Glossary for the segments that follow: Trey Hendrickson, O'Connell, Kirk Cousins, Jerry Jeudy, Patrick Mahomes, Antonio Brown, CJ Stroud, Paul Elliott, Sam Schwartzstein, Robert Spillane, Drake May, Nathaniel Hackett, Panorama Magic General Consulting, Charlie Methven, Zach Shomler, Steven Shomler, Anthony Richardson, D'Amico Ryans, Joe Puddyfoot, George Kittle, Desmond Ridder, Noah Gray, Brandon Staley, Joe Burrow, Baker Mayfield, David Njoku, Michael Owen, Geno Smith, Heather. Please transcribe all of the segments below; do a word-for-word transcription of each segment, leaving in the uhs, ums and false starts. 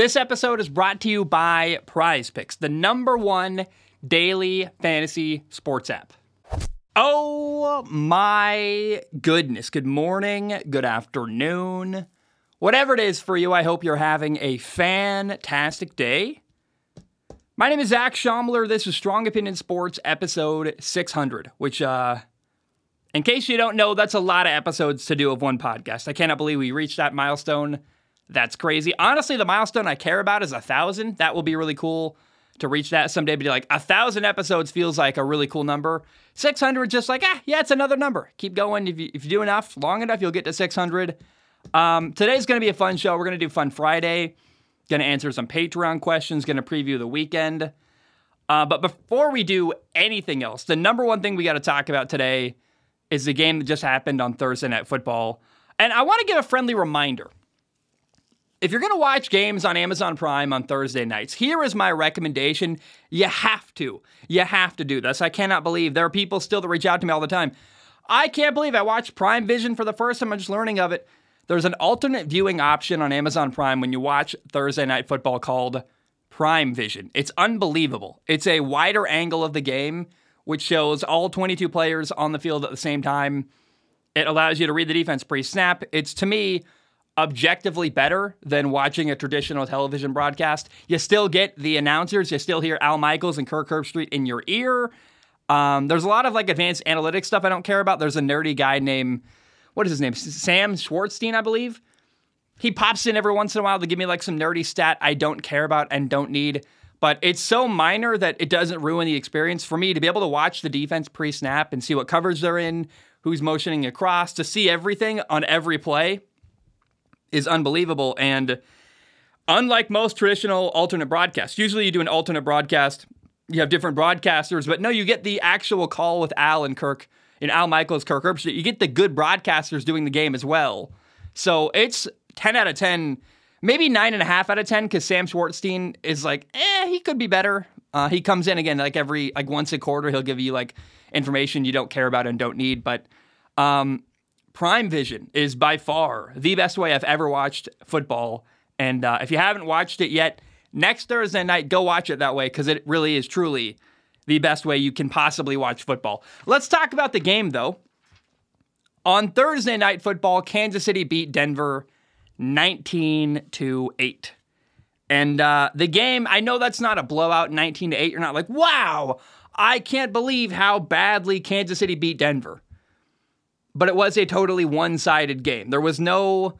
This episode is brought to you by Prize Picks, the number one daily fantasy sports app. Oh my goodness. Good morning, good afternoon. Whatever it is for you, I hope you're having a fantastic day. My name is Zach Shomler. This is Strong Opinion Sports, episode six hundred, which, uh, in case you don't know, that's a lot of episodes to do of one podcast. I cannot believe we reached that milestone. That's crazy. Honestly, the milestone I care about is one thousand. That will be really cool to reach that someday, but like one thousand episodes feels like a really cool number. six hundred, just like, ah, yeah, it's another number. Keep going. If you, if you do enough, long enough, you'll get to six hundred. Um, today's going to be a fun show. We're going to do Fun Friday. Going to answer some Patreon questions. Going to preview the weekend. Uh, but before we do anything else, the number one thing we got to talk about today is the game that just happened on Thursday Night Football. And I want to give a friendly reminder. If you're going to watch games on Amazon Prime on Thursday nights, here is my recommendation. You have to. You have to do this. I cannot believe there are people still that reach out to me all the time. I can't believe I watched Prime Vision for the first time. I'm just learning of it. There's an alternate viewing option on Amazon Prime when you watch Thursday Night Football called Prime Vision. It's unbelievable. It's a wider angle of the game, which shows all twenty-two players on the field at the same time. It allows you to read the defense pre-snap. It's, to me, objectively better than watching a traditional television broadcast. You still get the announcers. You still hear Al Michaels and Kirk Herbstreit in your ear. Um, there's a lot of like advanced analytics stuff I don't care about. There's a nerdy guy named, what is his name? Sam Schwartzstein, I believe. He pops in every once in a while to give me like some nerdy stat I don't care about and don't need. But it's so minor that it doesn't ruin the experience for me to be able to watch the defense pre-snap and see what coverage they're in, who's motioning across, to see everything on every play. Is unbelievable, and unlike most traditional alternate broadcasts, usually you do an alternate broadcast, you have different broadcasters, but no, you get the actual call with Al and Kirk, and Al Michaels, Kirk Herbstreit. You get the good broadcasters doing the game as well. So it's ten out of ten, maybe nine point five out of ten, because Sam Schwartzstein is like, eh, he could be better. Uh, he comes in again, like every, like once a quarter, he'll give you like information you don't care about and don't need, but, um, Prime Vision is by far the best way I've ever watched football. And uh, if you haven't watched it yet, next Thursday night, go watch it that way because it really is truly the best way you can possibly watch football. Let's talk about the game, though. On Thursday Night Football, Kansas City beat Denver nineteen to eight. And uh, the game, I know that's not a blowout, nineteen to eight. You're not like, wow, I can't believe how badly Kansas City beat Denver. But it was a totally one-sided game. There was no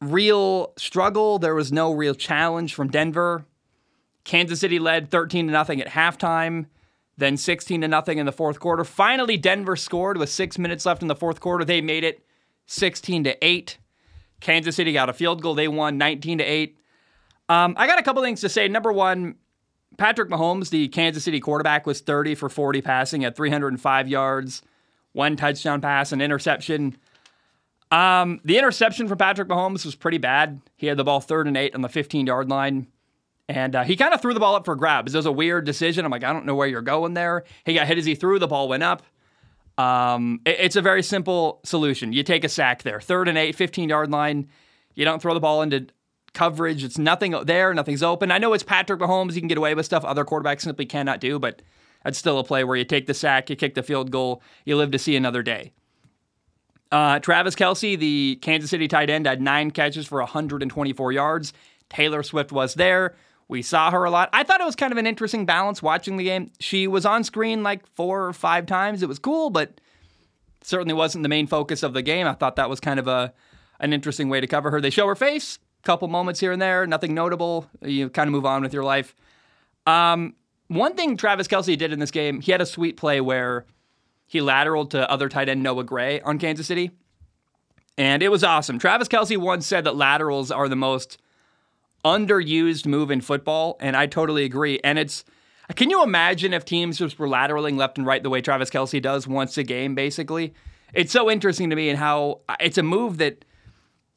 real struggle. There was no real challenge from Denver. Kansas City led thirteen to nothing at halftime, then sixteen to nothing in the fourth quarter. Finally, Denver scored with six minutes left in the fourth quarter. They made it sixteen to eight. Kansas City got a field goal. They won nineteen to eight. Um, I got a couple things to say. Number one, Patrick Mahomes, the Kansas City quarterback, was thirty for forty passing at three hundred five yards. One touchdown pass, an interception. Um, the interception from Patrick Mahomes was pretty bad. He had the ball third and eight on the fifteen-yard line. And uh, he kind of threw the ball up for grabs. It was a weird decision. I'm like, I don't know where you're going there. He got hit as he threw. The ball went up. Um, it, it's a very simple solution. You take a sack there. Third and eight, fifteen-yard line. You don't throw the ball into coverage. It's nothing there. Nothing's open. I know it's Patrick Mahomes. He can get away with stuff other quarterbacks simply cannot do, but that's still a play where you take the sack, you kick the field goal, you live to see another day. Uh, Travis Kelce, the Kansas City tight end, had nine catches for one hundred twenty-four yards. Taylor Swift was there. We saw her a lot. I thought it was kind of an interesting balance watching the game. She was on screen like four or five times. It was cool, but certainly wasn't the main focus of the game. I thought that was kind of a an interesting way to cover her. They show her face, couple moments here and there, nothing notable. You kind of move on with your life. Um... One thing Travis Kelce did in this game, he had a sweet play where he lateraled to other tight end Noah Gray on Kansas City, and it was awesome. Travis Kelce once said that laterals are the most underused move in football, and I totally agree. And it's, can you imagine if teams just were lateraling left and right the way Travis Kelce does once a game, basically? It's so interesting to me and how it's a move that,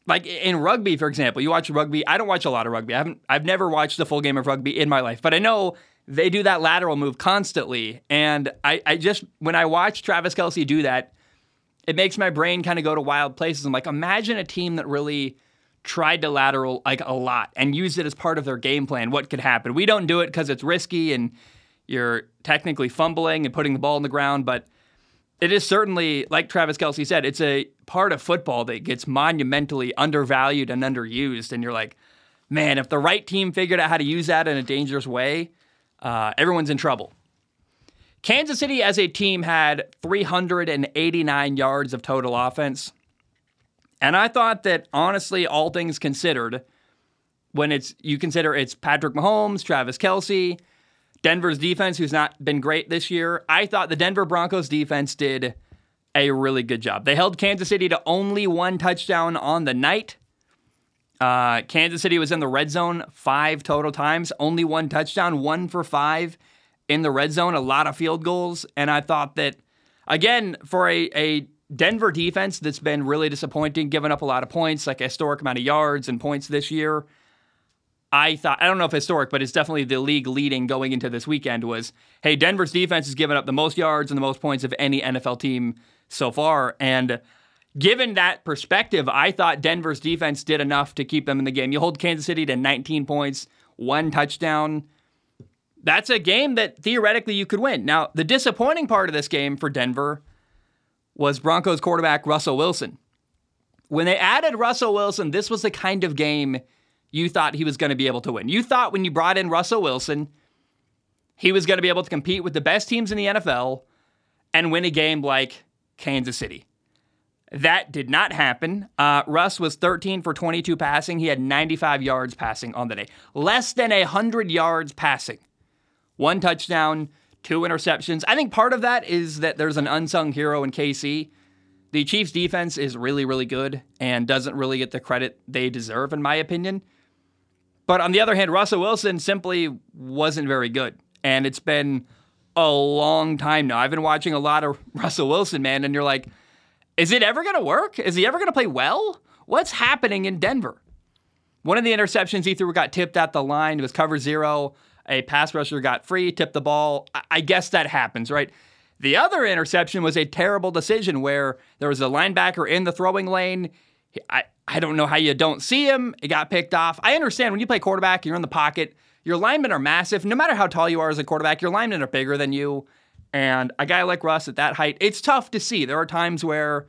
like in rugby, for example, you watch rugby. I don't watch a lot of rugby. I haven't, I've never watched a full game of rugby in my life, but I know they do that lateral move constantly. And I, I just, when I watch Travis Kelce do that, it makes my brain kind of go to wild places. I'm like, imagine a team that really tried to lateral like a lot and used it as part of their game plan, what could happen. We don't do it because it's risky and you're technically fumbling and putting the ball on the ground, but it is certainly, like Travis Kelce said, it's a part of football that gets monumentally undervalued and underused, and you're like, man, if the right team figured out how to use that in a dangerous way, uh, everyone's in trouble. Kansas City as a team had three hundred eighty-nine yards of total offense. And I thought that, honestly, all things considered, when it's you consider it's Patrick Mahomes, Travis Kelce, Denver's defense, who's not been great this year, I thought the Denver Broncos defense did a really good job. They held Kansas City to only one touchdown on the night. Uh, Kansas City was in the red zone five total times, only one touchdown, one for five in the red zone, a lot of field goals. And I thought that, again, for a... a Denver defense that's been really disappointing, giving up a lot of points, like a historic amount of yards and points this year. I thought, I don't know if historic, but it's definitely the league leading going into this weekend was, hey, Denver's defense has given up the most yards and the most points of any N F L team so far. And given that perspective, I thought Denver's defense did enough to keep them in the game. You hold Kansas City to nineteen points, one touchdown. That's a game that theoretically you could win. Now, the disappointing part of this game for Denver was Broncos quarterback Russell Wilson. When they added Russell Wilson, this was the kind of game you thought he was going to be able to win. You thought when you brought in Russell Wilson, he was going to be able to compete with the best teams in the N F L and win a game like Kansas City. That did not happen. Uh, Russ was thirteen for twenty-two passing. He had ninety-five yards passing on the day. Less than one hundred yards passing. One touchdown, two interceptions. I think part of that is that there's an unsung hero in K C. The Chiefs' defense is really, really good and doesn't really get the credit they deserve, in my opinion. But on the other hand, Russell Wilson simply wasn't very good. And it's been a long time now. I've been watching a lot of Russell Wilson, man, and you're like, is it ever going to work? Is he ever going to play well? What's happening in Denver? One of the interceptions he threw got tipped at the line. It was cover zero. A pass rusher got free, tipped the ball. I guess that happens, right? The other interception was a terrible decision where there was a linebacker in the throwing lane. I, I don't know how you don't see him. It got picked off. I understand when you play quarterback, you're in the pocket. Your linemen are massive. No matter how tall you are as a quarterback, your linemen are bigger than you. And a guy like Russ at that height, it's tough to see. There are times where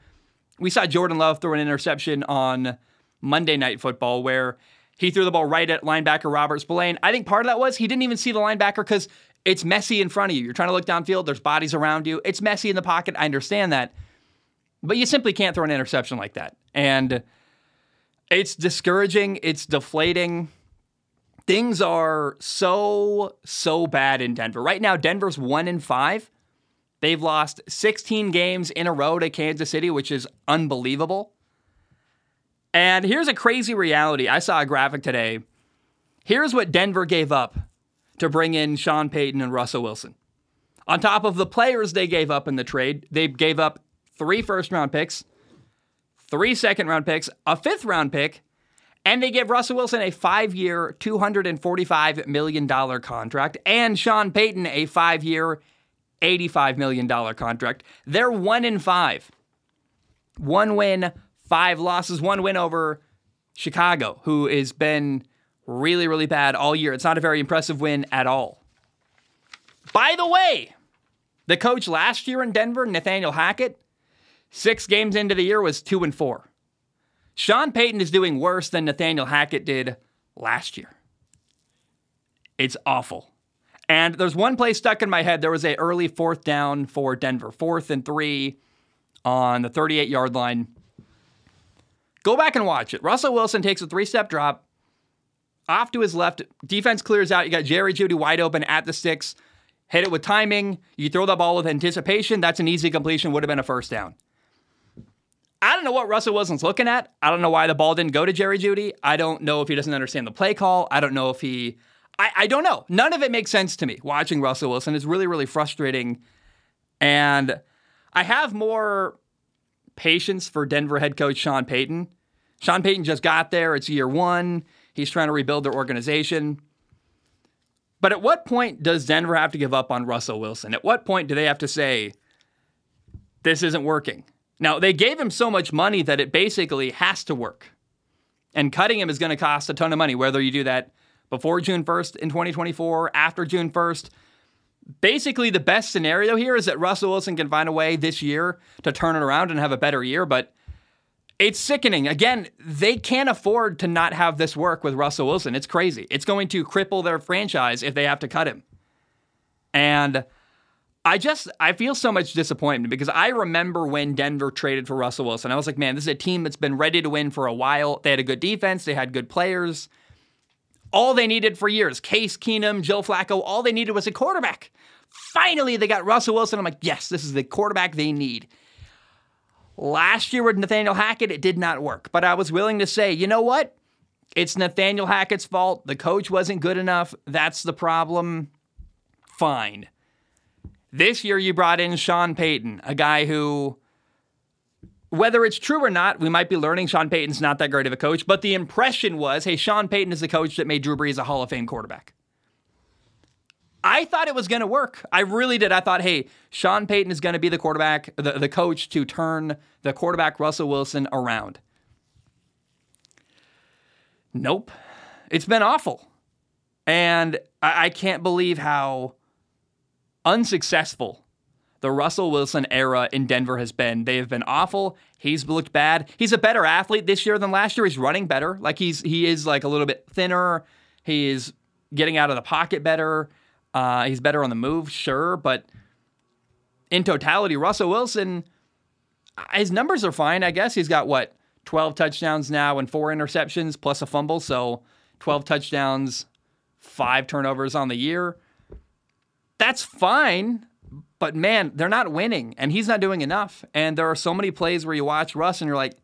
we saw Jordan Love throw an interception on Monday Night Football where he threw the ball right at linebacker Robert Spillane. I think part of that was he didn't even see the linebacker because it's messy in front of you. You're trying to look downfield. There's bodies around you. It's messy in the pocket. I understand that. But you simply can't throw an interception like that. And it's discouraging. It's deflating. Things are so, so bad in Denver. Right now, Denver's one in five. They've lost sixteen games in a row to Kansas City, which is unbelievable. And here's a crazy reality. I saw a graphic today. Here's what Denver gave up to bring in Sean Payton and Russell Wilson. On top of the players they gave up in the trade, they gave up three first-round picks, three second-round picks, a fifth-round pick, and they gave Russell Wilson a five-year, two hundred forty-five million dollars contract, and Sean Payton a five-year, eighty-five million dollars contract. They're one in five. One win, Five losses, one win over Chicago, who has been really, really bad all year. It's not a very impressive win at all. By the way, the coach last year in Denver, Nathaniel Hackett, six games into the year was two and four. Sean Payton is doing worse than Nathaniel Hackett did last year. It's awful. And there's one play stuck in my head. There was an early fourth down for Denver, fourth and three on the thirty-eight-yard line. Go back and watch it. Russell Wilson takes a three-step drop off to his left. Defense clears out. You got Jerry Jeudy wide open at the six. Hit it with timing. You throw the ball with anticipation. That's an easy completion. Would have been a first down. I don't know what Russell Wilson's looking at. I don't know why the ball didn't go to Jerry Jeudy. I don't know if he doesn't understand the play call. I don't know if he... I, I don't know. None of it makes sense to me. Watching Russell Wilson is really, really frustrating. And I have more patience for Denver head coach Sean Payton. Sean Payton just got there. It's year one. He's trying to rebuild their organization. But at what point does Denver have to give up on Russell Wilson? At what point do they have to say, this isn't working? Now, they gave him so much money that it basically has to work. And cutting him is going to cost a ton of money, whether you do that before June first in twenty twenty-four, after June first. Basically, the best scenario here is that Russell Wilson can find a way this year to turn it around and have a better year, but it's sickening. Again, they can't afford to not have this work with Russell Wilson. It's crazy. It's going to cripple their franchise if they have to cut him. And I just, I feel so much disappointment because I remember when Denver traded for Russell Wilson. I was like, man, this is a team that's been ready to win for a while. They had a good defense. They had good players. All they needed for years, Case Keenum, Joe Flacco, all they needed was a quarterback. Finally, they got Russell Wilson. I'm like, yes, this is the quarterback they need. Last year with Nathaniel Hackett, it did not work. But I was willing to say, you know what? It's Nathaniel Hackett's fault. The coach wasn't good enough. That's the problem. Fine. This year, you brought in Sean Payton, a guy who, whether it's true or not, we might be learning Sean Payton's not that great of a coach, but the impression was, hey, Sean Payton is the coach that made Drew Brees a Hall of Fame quarterback. I thought it was going to work. I really did. I thought, hey, Sean Payton is going to be the quarterback, the, the coach to turn the quarterback Russell Wilson around. Nope. It's been awful. And I, I can't believe how unsuccessful the Russell Wilson era in Denver has been. They have been awful. He's looked bad. He's a better athlete this year than last year. He's running better. Like he's he is like a little bit thinner. He is getting out of the pocket better. Uh, he's better on the move, sure, but in totality, Russell Wilson, his numbers are fine, I guess. He's got, what, twelve touchdowns now and four interceptions plus a fumble, so twelve touchdowns, five turnovers on the year. That's fine, but man, they're not winning, and he's not doing enough, and there are so many plays where you watch Russ and you're like,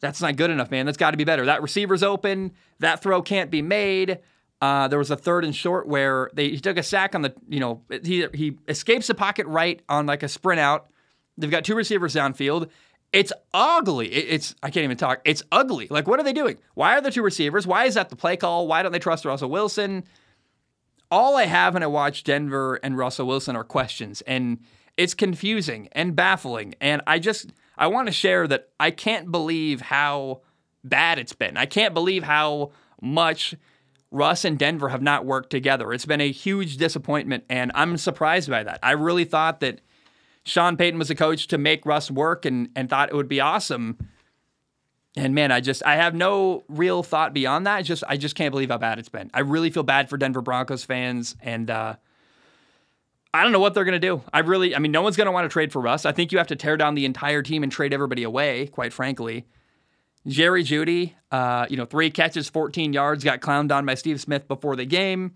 that's not good enough, man. That's got to be better. That receiver's open. That throw can't be made. Uh, there was a third and short where they, he took a sack on the, you know, he he escapes the pocket right on like a sprint out. They've got two receivers downfield. It's ugly. It, it's, I can't even talk. It's ugly. Like, what are they doing? Why are there two receivers? Why is that the play call? Why don't they trust Russell Wilson? All I have when I watch Denver and Russell Wilson are questions, and it's confusing and baffling. And I just, I want to share that I can't believe how bad it's been. I can't believe how much Russ and Denver have not worked together. It's been a huge disappointment, and I'm surprised by that. I really thought that Sean Payton was a coach to make Russ work and, and thought it would be awesome. And, man, I just I have no real thought beyond that. It's just I just can't believe how bad it's been. I really feel bad for Denver Broncos fans, and uh, I don't know what they're going to do. I really, I mean, no one's going to want to trade for Russ. I think you have to tear down the entire team and trade everybody away, quite frankly. Jerry Jeudy, uh, you know, three catches, fourteen yards, got clowned on by Steve Smith before the game.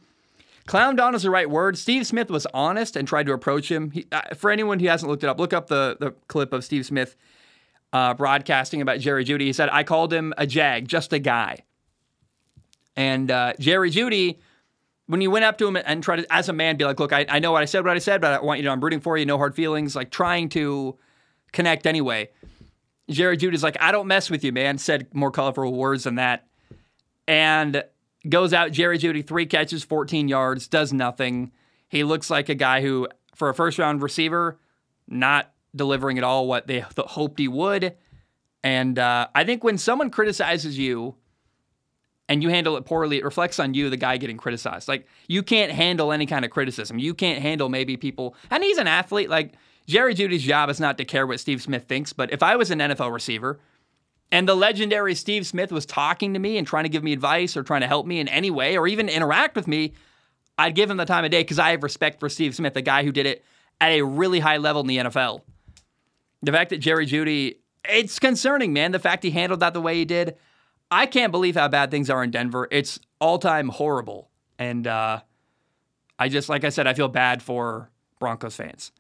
Clowned on is the right word. Steve Smith was honest and tried to approach him. He, uh, for anyone who hasn't looked it up, look up the, the clip of Steve Smith uh, broadcasting about Jerry Jeudy. He said, I called him a jag, just a guy. And uh, Jerry Jeudy, when you went up to him and tried to, as a man, be like, look, I, I know what I said, what I said, but I want you to know I'm rooting for you, no hard feelings, like trying to connect anyway. Jerry Jeudy's like, I don't mess with you, man, said more colorful words than that. And goes out, Jerry Jeudy, three catches, fourteen yards, does nothing. He looks like a guy who, for a first-round receiver, not delivering at all what they th- hoped he would. And uh, I think when someone criticizes you and you handle it poorly, it reflects on you, the guy getting criticized. Like, you can't handle any kind of criticism. You can't handle maybe people... And he's an athlete, like... Jerry Judy's job is not to care what Steve Smith thinks, but if I was an N F L receiver and the legendary Steve Smith was talking to me and trying to give me advice or trying to help me in any way or even interact with me, I'd give him the time of day because I have respect for Steve Smith, the guy who did it at a really high level in the N F L. The fact that Jerry Jeudy, it's concerning, man, the fact he handled that the way he did. I can't believe how bad things are in Denver. It's all-time horrible. And uh, I just, like I said, I feel bad for Broncos fans.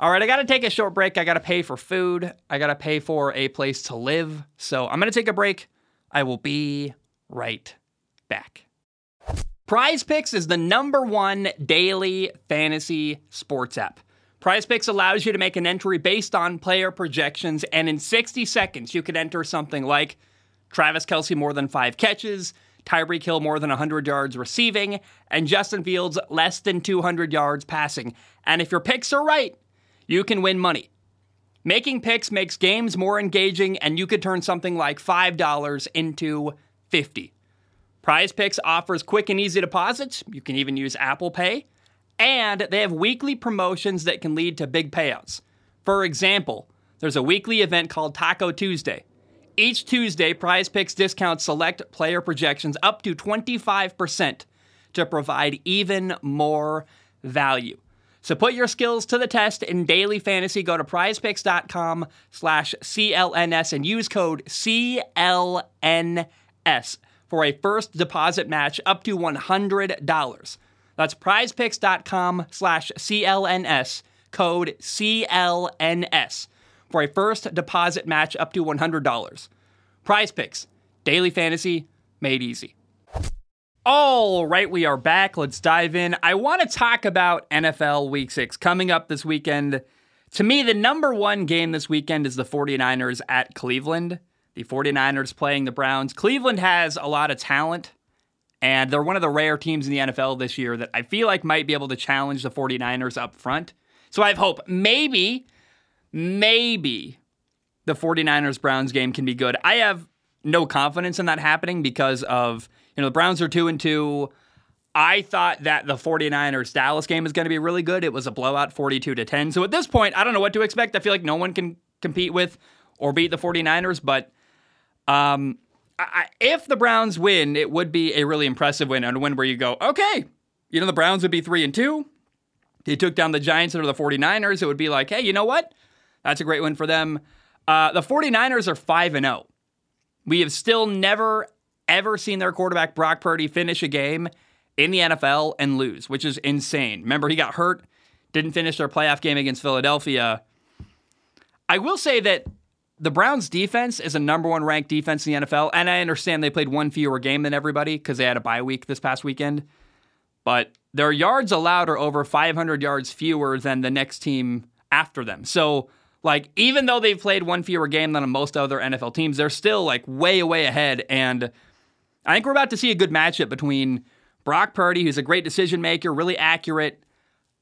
All right, I got to take a short break. I got to pay for food. I got to pay for a place to live. So I'm going to take a break. I will be right back. Prize Picks is the number one daily fantasy sports app. Prize Picks allows you to make an entry based on player projections, and in sixty seconds, you could enter something like Travis Kelce more than five catches, Tyreek Hill more than one hundred yards receiving, and Justin Fields less than two hundred yards passing. And if your picks are right, you can win money. Making picks makes games more engaging, and you could turn something like five dollars into fifty dollars. Prize Picks offers quick and easy deposits. You can even use Apple Pay. And they have weekly promotions that can lead to big payouts. For example, there's a weekly event called Taco Tuesday. Each Tuesday, Prize Picks discounts select player projections up to twenty-five percent to provide even more value. So put your skills to the test in daily fantasy. Go to prizepicks.com slash CLNS and use code C L N S for a first deposit match up to one hundred dollars. That's prizepicks.com slash CLNS, code C L N S, for a first deposit match up to one hundred dollars. Prize Picks, daily fantasy made easy. All right, we are back. Let's dive in. I want to talk about N F L Week six coming up this weekend. To me, the number one game this weekend is the 49ers at Cleveland. The 49ers playing the Browns. Cleveland has a lot of talent, and they're one of the rare teams in the N F L this year that I feel like might be able to challenge the 49ers up front. So I have hope. Maybe, maybe the 49ers-Browns game can be good. I have no confidence in that happening because of, you know, the Browns are two and two. I thought that the 49ers Dallas game was going to be really good. It was a blowout forty-two to ten. So at this point, I don't know what to expect. I feel like no one can compete with or beat the 49ers, but um, I, if the Browns win, it would be a really impressive win, and a win where you go, okay, you know, the Browns would be three and two. They took down the Giants or the 49ers. It would be like, hey, you know what? That's a great win for them. Uh, the 49ers are five and oh. We have still never ever seen their quarterback, Brock Purdy, finish a game in the N F L and lose, which is insane. Remember, he got hurt, didn't finish their playoff game against Philadelphia. I will say that the Browns' defense is a number one ranked defense in the N F L, and I understand they played one fewer game than everybody because they had a bye week this past weekend, but their yards allowed are over five hundred yards fewer than the next team after them. So, like, even though they've played one fewer game than most other N F L teams, they're still, like, way, way ahead, and I think we're about to see a good matchup between Brock Purdy, who's a great decision maker, really accurate,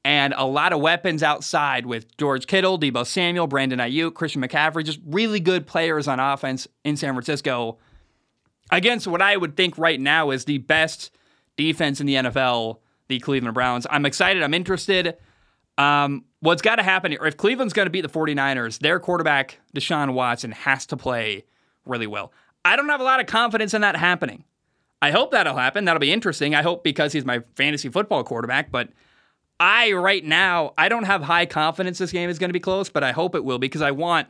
and a lot of weapons outside with George Kittle, Deebo Samuel, Brandon Ayuk, Christian McCaffrey, just really good players on offense in San Francisco against what I would think right now is the best defense in the N F L, the Cleveland Browns. I'm excited. I'm interested. Um, what's got to happen here, if Cleveland's going to beat the 49ers, their quarterback, Deshaun Watson, has to play really well. I don't have a lot of confidence in that happening. I hope that'll happen. That'll be interesting. I hope, because he's my fantasy football quarterback. But I, right now, I don't have high confidence this game is going to be close, but I hope it will, because I want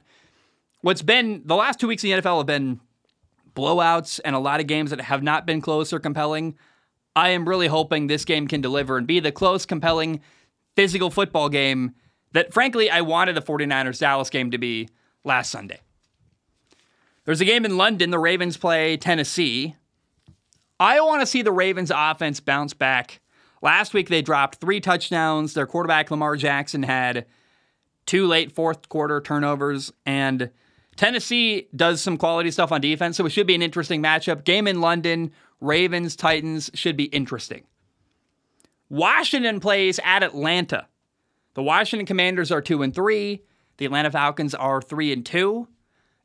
what's been the last two weeks in the N F L have been blowouts and a lot of games that have not been close or compelling. I am really hoping this game can deliver and be the close, compelling, physical football game that, frankly, I wanted the 49ers Dallas game to be last Sunday. There's a game in London. The Ravens play Tennessee. I want to see the Ravens offense bounce back. Last week, they dropped three touchdowns. Their quarterback, Lamar Jackson, had two late fourth quarter turnovers. And Tennessee does some quality stuff on defense, so it should be an interesting matchup. Game in London, Ravens, Titans should be interesting. Washington plays at Atlanta. The Washington Commanders are two and three. The Atlanta Falcons are three and two.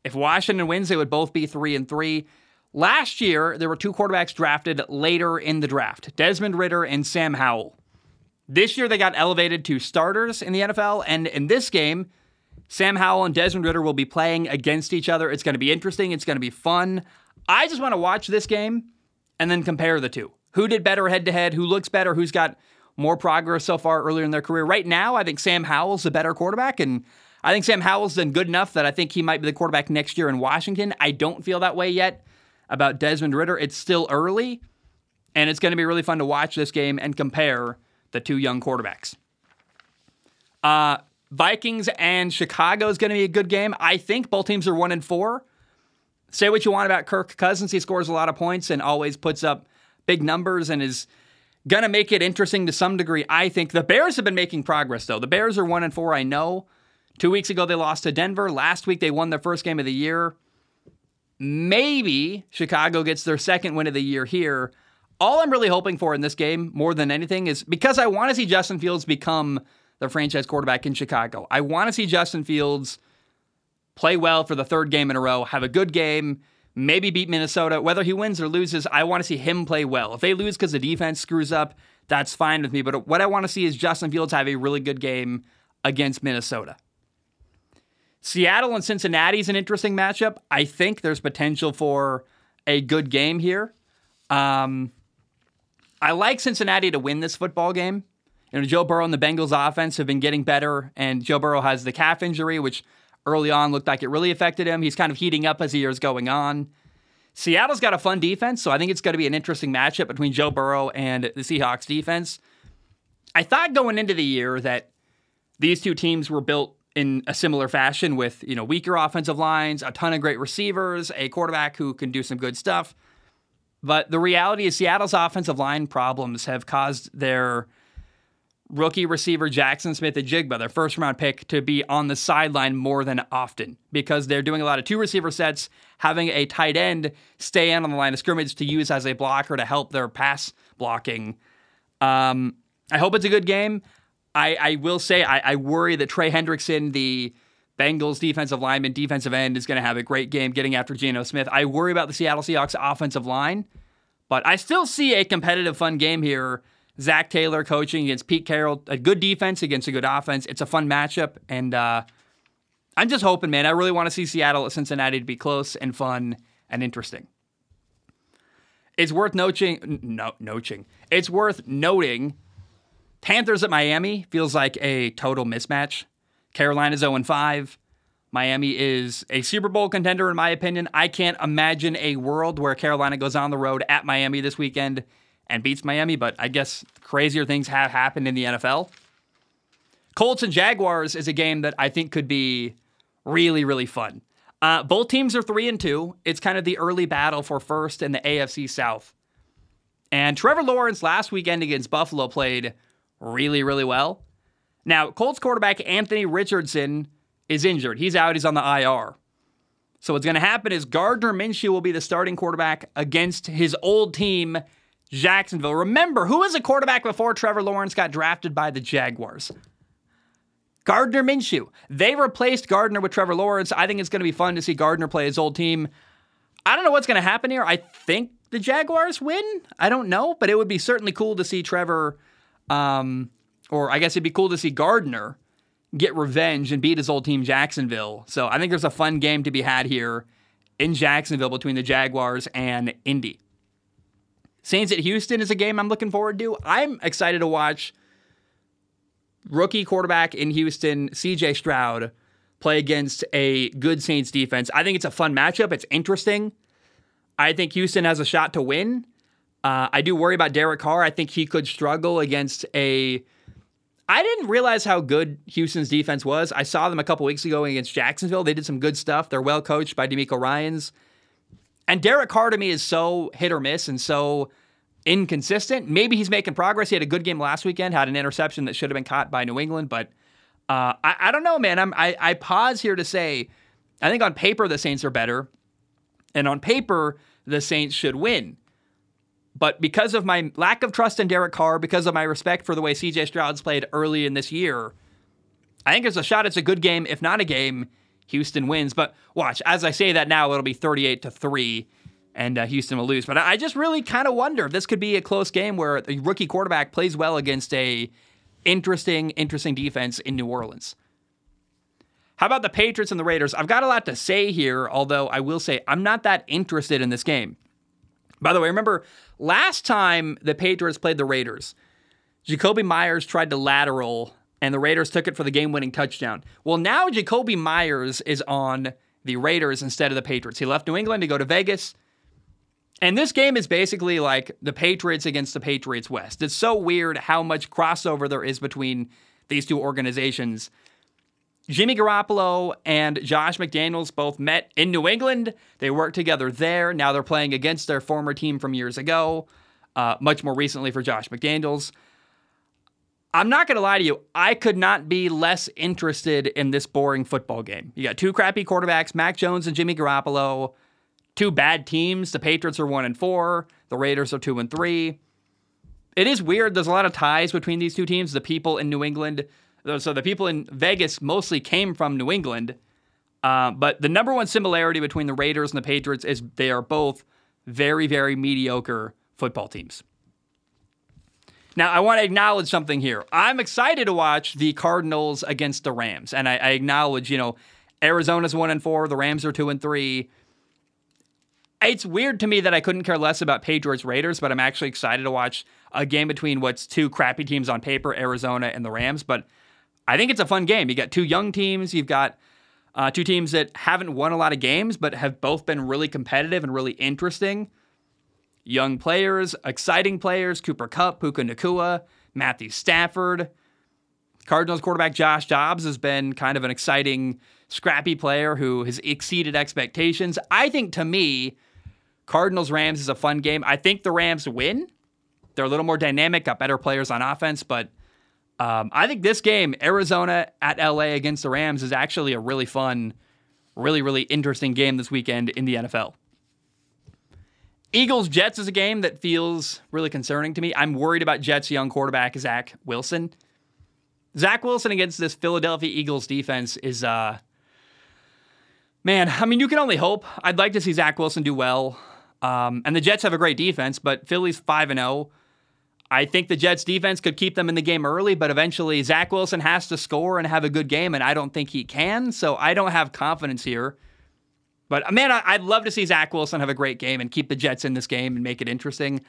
If Washington wins, they would both be three and three. Last year, there were two quarterbacks drafted later in the draft, Desmond Ridder and Sam Howell. This year, they got elevated to starters in the N F L, and in this game, Sam Howell and Desmond Ridder will be playing against each other. It's going to be interesting. It's going to be fun. I just want to watch this game and then compare the two. Who did better head-to-head? Who looks better? Who's got more progress so far earlier in their career? Right now, I think Sam Howell's the better quarterback, and I think Sam Howell's done good enough that I think he might be the quarterback next year in Washington. I don't feel that way yet about Desmond Ridder. It's still early, and it's going to be really fun to watch this game and compare the two young quarterbacks. Uh, Vikings and Chicago is going to be a good game. I think both teams are one and four. Say what you want about Kirk Cousins. He scores a lot of points and always puts up big numbers and is going to make it interesting to some degree, I think. The Bears have been making progress, though. The Bears are one and four, I know. Two weeks ago, they lost to Denver. Last week, they won their first game of the year. Maybe Chicago gets their second win of the year here. All I'm really hoping for in this game, more than anything, is because I want to see Justin Fields become the franchise quarterback in Chicago. I want to see Justin Fields play well for the third game in a row, have a good game, maybe beat Minnesota. Whether he wins or loses, I want to see him play well. If they lose because the defense screws up, that's fine with me. But what I want to see is Justin Fields have a really good game against Minnesota. Seattle and Cincinnati is an interesting matchup. I think there's potential for a good game here. Um, I like Cincinnati to win this football game. You know, Joe Burrow and the Bengals offense have been getting better, and Joe Burrow has the calf injury, which early on looked like it really affected him. He's kind of heating up as the year's going on. Seattle's got a fun defense, so I think it's going to be an interesting matchup between Joe Burrow and the Seahawks defense. I thought going into the year that these two teams were built in a similar fashion with, you know, weaker offensive lines, a ton of great receivers, a quarterback who can do some good stuff. But the reality is Seattle's offensive line problems have caused their rookie receiver Jackson Smith-Njigba, their first-round pick, to be on the sideline more than often because they're doing a lot of two-receiver sets, having a tight end stay in on the line of scrimmage to use as a blocker to help their pass blocking. Um, I hope it's a good game. I, I will say I, I worry that Trey Hendrickson, the Bengals defensive lineman, defensive end, is going to have a great game getting after Geno Smith. I worry about the Seattle Seahawks offensive line, but I still see a competitive, fun game here. Zach Taylor coaching against Pete Carroll, a good defense against a good offense. It's a fun matchup, and uh, I'm just hoping, man. I really want to see Seattle at Cincinnati to be close and fun and interesting. It's worth noting, no, noting. It's worth noting. Panthers at Miami feels like a total mismatch. Carolina's oh and five. Miami is a Super Bowl contender, in my opinion. I can't imagine a world where Carolina goes on the road at Miami this weekend and beats Miami, but I guess crazier things have happened in the N F L. Colts and Jaguars is a game that I think could be really, really fun. Uh, both teams are three and two. It's kind of the early battle for first in the A F C South. And Trevor Lawrence last weekend against Buffalo played really, really well. Now, Colts quarterback Anthony Richardson is injured. He's out. He's on the I R. So what's going to happen is Gardner Minshew will be the starting quarterback against his old team, Jacksonville. Remember, who was a quarterback before Trevor Lawrence got drafted by the Jaguars? Gardner Minshew. They replaced Gardner with Trevor Lawrence. I think it's going to be fun to see Gardner play his old team. I don't know what's going to happen here. I think the Jaguars win. I don't know, but it would be certainly cool to see Trevor, um, or I guess it'd be cool to see Gardner get revenge and beat his old team Jacksonville. So I think there's a fun game to be had here in Jacksonville between the Jaguars and Indy. Saints at Houston is a game I'm looking forward to. I'm excited to watch rookie quarterback in Houston, C J Stroud, play against a good Saints defense. I think it's a fun matchup. It's interesting. I think Houston has a shot to win. Uh, I do worry about Derek Carr. I think he could struggle against a... I didn't realize how good Houston's defense was. I saw them a couple weeks ago against Jacksonville. They did some good stuff. They're well coached by D'Amico Ryans. And Derek Carr, to me, is so hit or miss and so inconsistent. Maybe he's making progress. He had a good game last weekend, had an interception that should have been caught by New England. But uh, I, I don't know, man. I'm, I, I pause here to say, I think on paper, the Saints are better. And on paper, the Saints should win. But because of my lack of trust in Derek Carr, because of my respect for the way C J Stroud's played early in this year, I think there's a shot. It's a good game, if not a game. Houston wins, but watch, as I say that now, it'll be thirty-eight to three, and uh, Houston will lose. But I just really kind of wonder if this could be a close game where the rookie quarterback plays well against a interesting, interesting defense in New Orleans. How about the Patriots and the Raiders? I've got a lot to say here, although I will say I'm not that interested in this game. By the way, remember, last time the Patriots played the Raiders, Jacoby Myers tried to lateral and the Raiders took it for the game-winning touchdown. Well, now Jacoby Myers is on the Raiders instead of the Patriots. He left New England to go to Vegas. And this game is basically like the Patriots against the Patriots West. It's so weird how much crossover there is between these two organizations. Jimmy Garoppolo and Josh McDaniels both met in New England. They worked together there. Now they're playing against their former team from years ago, uh, much more recently for Josh McDaniels. I'm not going to lie to you. I could not be less interested in this boring football game. You got two crappy quarterbacks, Mac Jones and Jimmy Garoppolo, two bad teams. The Patriots are one and four. The Raiders are two and three. It is weird. There's a lot of ties between these two teams. The people in New England, so the people in Vegas mostly came from New England. Uh, but the number one similarity between the Raiders and the Patriots is they are both very, very mediocre football teams. Now, I want to acknowledge something here. I'm excited to watch the Cardinals against the Rams. And I, I acknowledge, you know, Arizona's one and four, the Rams are two and three. It's weird to me that I couldn't care less about Patriots Raiders, but I'm actually excited to watch a game between what's two crappy teams on paper, Arizona and the Rams. But I think it's a fun game. You got two young teams. You've got uh, two teams that haven't won a lot of games, but have both been really competitive and really interesting. Young players, exciting players, Cooper Kupp, Puka Nacua, Matthew Stafford. Cardinals quarterback Josh Dobbs has been kind of an exciting, scrappy player who has exceeded expectations. I think, to me, Cardinals-Rams is a fun game. I think the Rams win. They're a little more dynamic, got better players on offense, but um, I think this game, Arizona at L A against the Rams, is actually a really fun, really, really interesting game this weekend in the N F L. Eagles-Jets is a game that feels really concerning to me. I'm worried about Jets' young quarterback, Zach Wilson. Zach Wilson against this Philadelphia Eagles defense is, uh, man, I mean, you can only hope. I'd like to see Zach Wilson do well. Um, and the Jets have a great defense, but Philly's five and oh. I think the Jets' defense could keep them in the game early, but eventually Zach Wilson has to score and have a good game, and I don't think he can, so I don't have confidence here. But, man, I'd love to see Zach Wilson have a great game and keep the Jets in this game and make it interesting.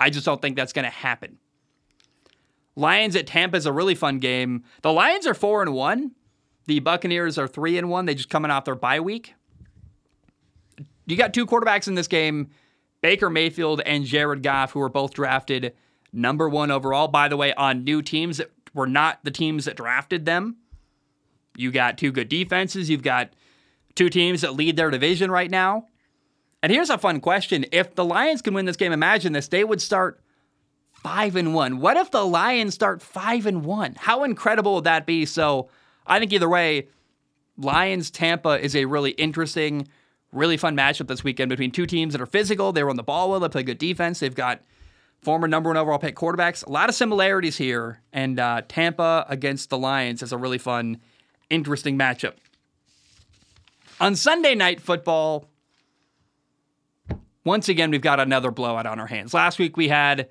I just don't think that's going to happen. Lions at Tampa is a really fun game. The Lions are four and one. The Buccaneers are three and one. They're just coming off their bye week. You got two quarterbacks in this game, Baker Mayfield and Jared Goff, who were both drafted number one overall, by the way, on new teams that were not the teams that drafted them. You got two good defenses. You've got two teams that lead their division right now. And here's a fun question. If the Lions can win this game, imagine this, they would start five and one. What if the Lions start five and one? How incredible would that be? So I think either way, Lions-Tampa is a really interesting, really fun matchup this weekend between two teams that are physical. They run the ball well. They play good defense. They've got former number one overall pick quarterbacks. A lot of similarities here. And uh, Tampa against the Lions is a really fun, interesting matchup. On Sunday Night Football, once again, we've got another blowout on our hands. Last week, we had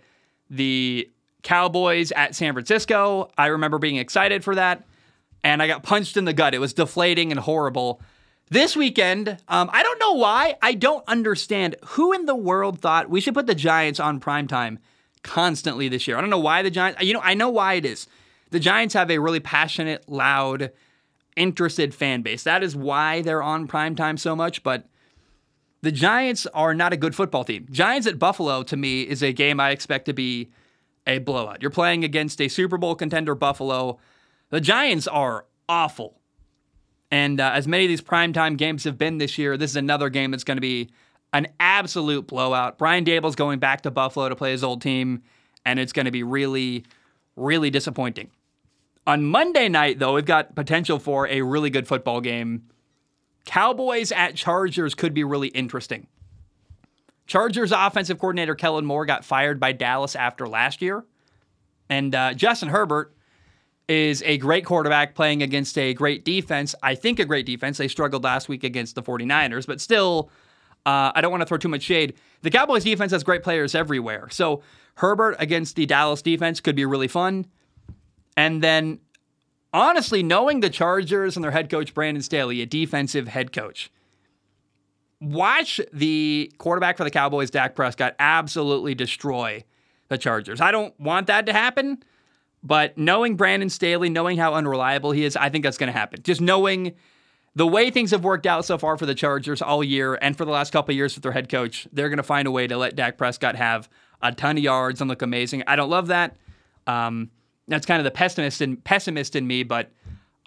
the Cowboys at San Francisco. I remember being excited for that, and I got punched in the gut. It was deflating and horrible. This weekend, um, I don't know why. I don't understand who in the world thought we should put the Giants on primetime constantly this year. I don't know why the Giants... You know, I know why it is. The Giants have a really passionate, loud, interested fan base. That is why they're on primetime so much, but the Giants are not a good football team. Giants at Buffalo, to me, is a game I expect to be a blowout. You're playing against a Super Bowl contender, Buffalo. The Giants are awful. And uh, as many of these primetime games have been this year, this is another game that's going to be an absolute blowout. Brian Dable's going back to Buffalo to play his old team, and it's going to be really, really disappointing. On Monday night, though, we've got potential for a really good football game. Cowboys at Chargers could be really interesting. Chargers offensive coordinator Kellen Moore got fired by Dallas after last year. And uh, Justin Herbert is a great quarterback playing against a great defense. I think a great defense. They struggled last week against the forty-niners, but still, uh, I don't want to throw too much shade. The Cowboys defense has great players everywhere. So Herbert against the Dallas defense could be really fun. And then, honestly, knowing the Chargers and their head coach, Brandon Staley, a defensive head coach, watch the quarterback for the Cowboys, Dak Prescott, absolutely destroy the Chargers. I don't want that to happen, but knowing Brandon Staley, knowing how unreliable he is, I think that's going to happen. Just knowing the way things have worked out so far for the Chargers all year and for the last couple of years with their head coach, they're going to find a way to let Dak Prescott have a ton of yards and look amazing. I don't love that. Um... That's kind of the pessimist in, pessimist in me, but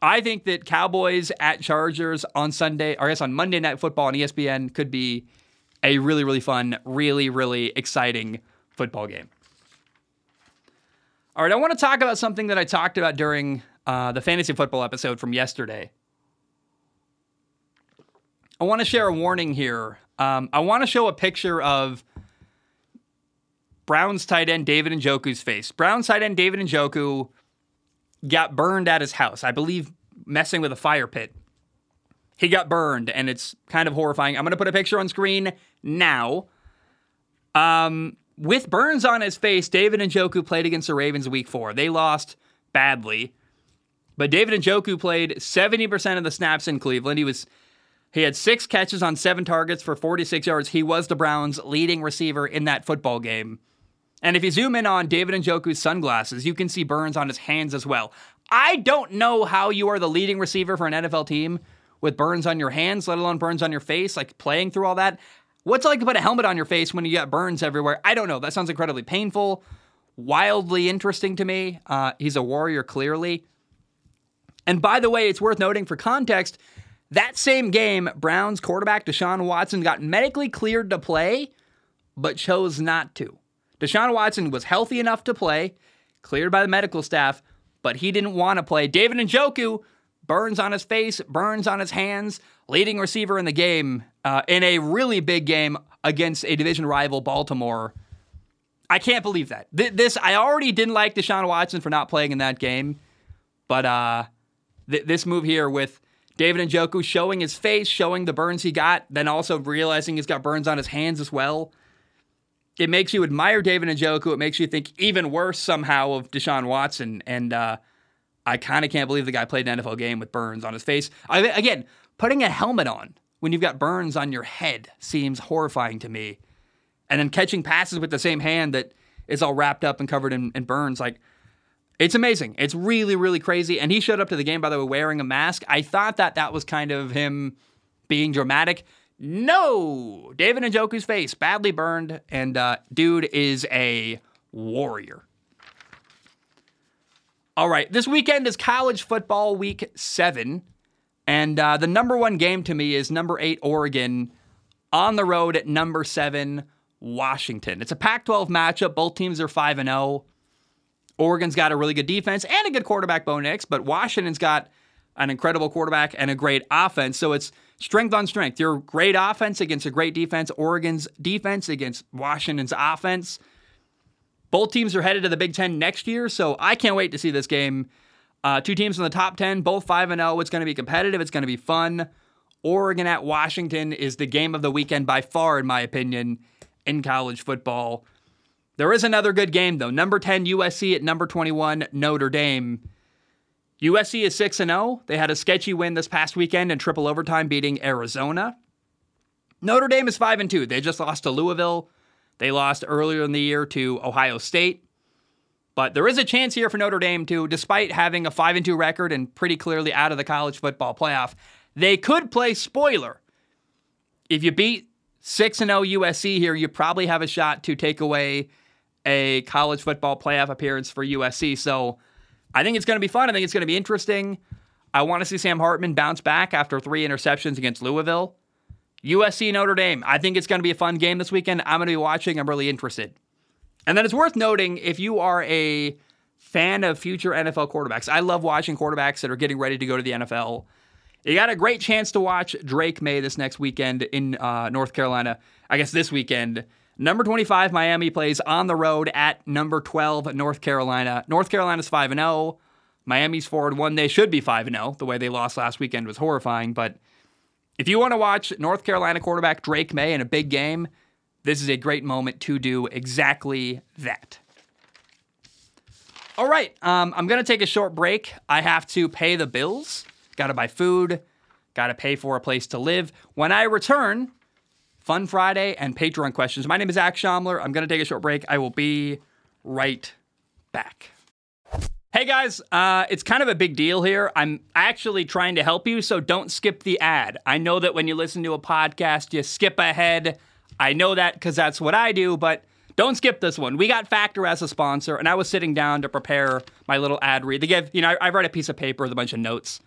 I think that Cowboys at Chargers on Sunday, or I guess on Monday Night Football on E S P N, could be a really, really fun, really, really exciting football game. All right, I want to talk about something that I talked about during uh, the fantasy football episode from yesterday. I want to share a warning here. Um, I want to show a picture of Browns tight end David Njoku's face. Browns tight end David Njoku got burned at his house, I believe messing with a fire pit. He got burned, and it's kind of horrifying. I'm going to put a picture on screen now. Um, with burns on his face, David Njoku played against the Ravens week four. They lost badly, but David Njoku played seventy percent of the snaps in Cleveland. He was he had six catches on seven targets for forty-six yards. He was the Browns' leading receiver in that football game. And if you zoom in on David Njoku's sunglasses, you can see burns on his hands as well. I don't know how you are the leading receiver for an N F L team with burns on your hands, let alone burns on your face, like playing through all that. What's it like to put a helmet on your face when you got burns everywhere? I don't know. That sounds incredibly painful, wildly interesting to me. Uh, he's a warrior, clearly. And by the way, it's worth noting for context, that same game, Browns quarterback Deshaun Watson got medically cleared to play, but chose not to. Deshaun Watson was healthy enough to play, cleared by the medical staff, but he didn't want to play. David Njoku, burns on his face, burns on his hands, leading receiver in the game, uh, in a really big game against a division rival, Baltimore. I can't believe that. Th- this, I already didn't like Deshaun Watson for not playing in that game, but uh, th- this move here with David Njoku showing his face, showing the burns he got, then also realizing he's got burns on his hands as well. It makes you admire David Njoku. It makes you think even worse somehow of Deshaun Watson. And uh, I kind of can't believe the guy played an N F L game with burns on his face. I, again, putting a helmet on when you've got burns on your head seems horrifying to me. And then catching passes with the same hand that is all wrapped up and covered in, in burns. Like, it's amazing. It's really, really crazy. And he showed up to the game, by the way, wearing a mask. I thought that that was kind of him being dramatic. No! David Njoku's face, badly burned, and uh, dude is a warrior. All right, this weekend is college football week seven, and uh, the number one game to me is number eight, Oregon, on the road at number seven, Washington. It's a Pac twelve matchup. Both teams are five and oh. Oregon's got a really good defense and a good quarterback, Bo Nix, but Washington's got an incredible quarterback and a great offense, so it's strength on strength. Your great offense against a great defense. Oregon's defense against Washington's offense. Both teams are headed to the Big Ten next year, so I can't wait to see this game. Uh, two teams in the top ten, both five and oh. It's going to be competitive. It's going to be fun. Oregon at Washington is the game of the weekend by far, in my opinion, in college football. There is another good game, though. Number ten, U S C at number twenty-one, Notre Dame. U S C is six and oh. They had a sketchy win this past weekend in triple overtime beating Arizona. Notre Dame is five and two. They just lost to Louisville. They lost earlier in the year to Ohio State. But there is a chance here for Notre Dame to, despite having a five and two record and pretty clearly out of the college football playoff, they could play spoiler. If you beat six and oh U S C here, you probably have a shot to take away a college football playoff appearance for U S C. So I think it's going to be fun. I think it's going to be interesting. I want to see Sam Hartman bounce back after three interceptions against Louisville. U S C Notre Dame. I think it's going to be a fun game this weekend. I'm going to be watching. I'm really interested. And then it's worth noting, if you are a fan of future N F L quarterbacks, I love watching quarterbacks that are getting ready to go to the N F L. You got a great chance to watch Drake May this next weekend in uh, North Carolina. I guess this weekend. Number twenty-five, Miami plays on the road at number twelve, North Carolina. North Carolina's five and oh. Miami's four and one. They should be five and oh. The way they lost last weekend was horrifying. But if you want to watch North Carolina quarterback Drake May in a big game, this is a great moment to do exactly that. All right, um, I'm going to take a short break. I have to pay the bills. Got to buy food. Got to pay for a place to live. When I return, Fun Friday and Patreon questions. My name is Zach Shomler. I'm going to take a short break. I will be right back. Hey guys, uh, it's kind of a big deal here. I'm actually trying to help you, so don't skip the ad. I know that when you listen to a podcast, you skip ahead. I know that because that's what I do, but don't skip this one. We got Factor as a sponsor, and I was sitting down to prepare my little ad read. They give, you know, I write a piece of paper with a bunch of notes,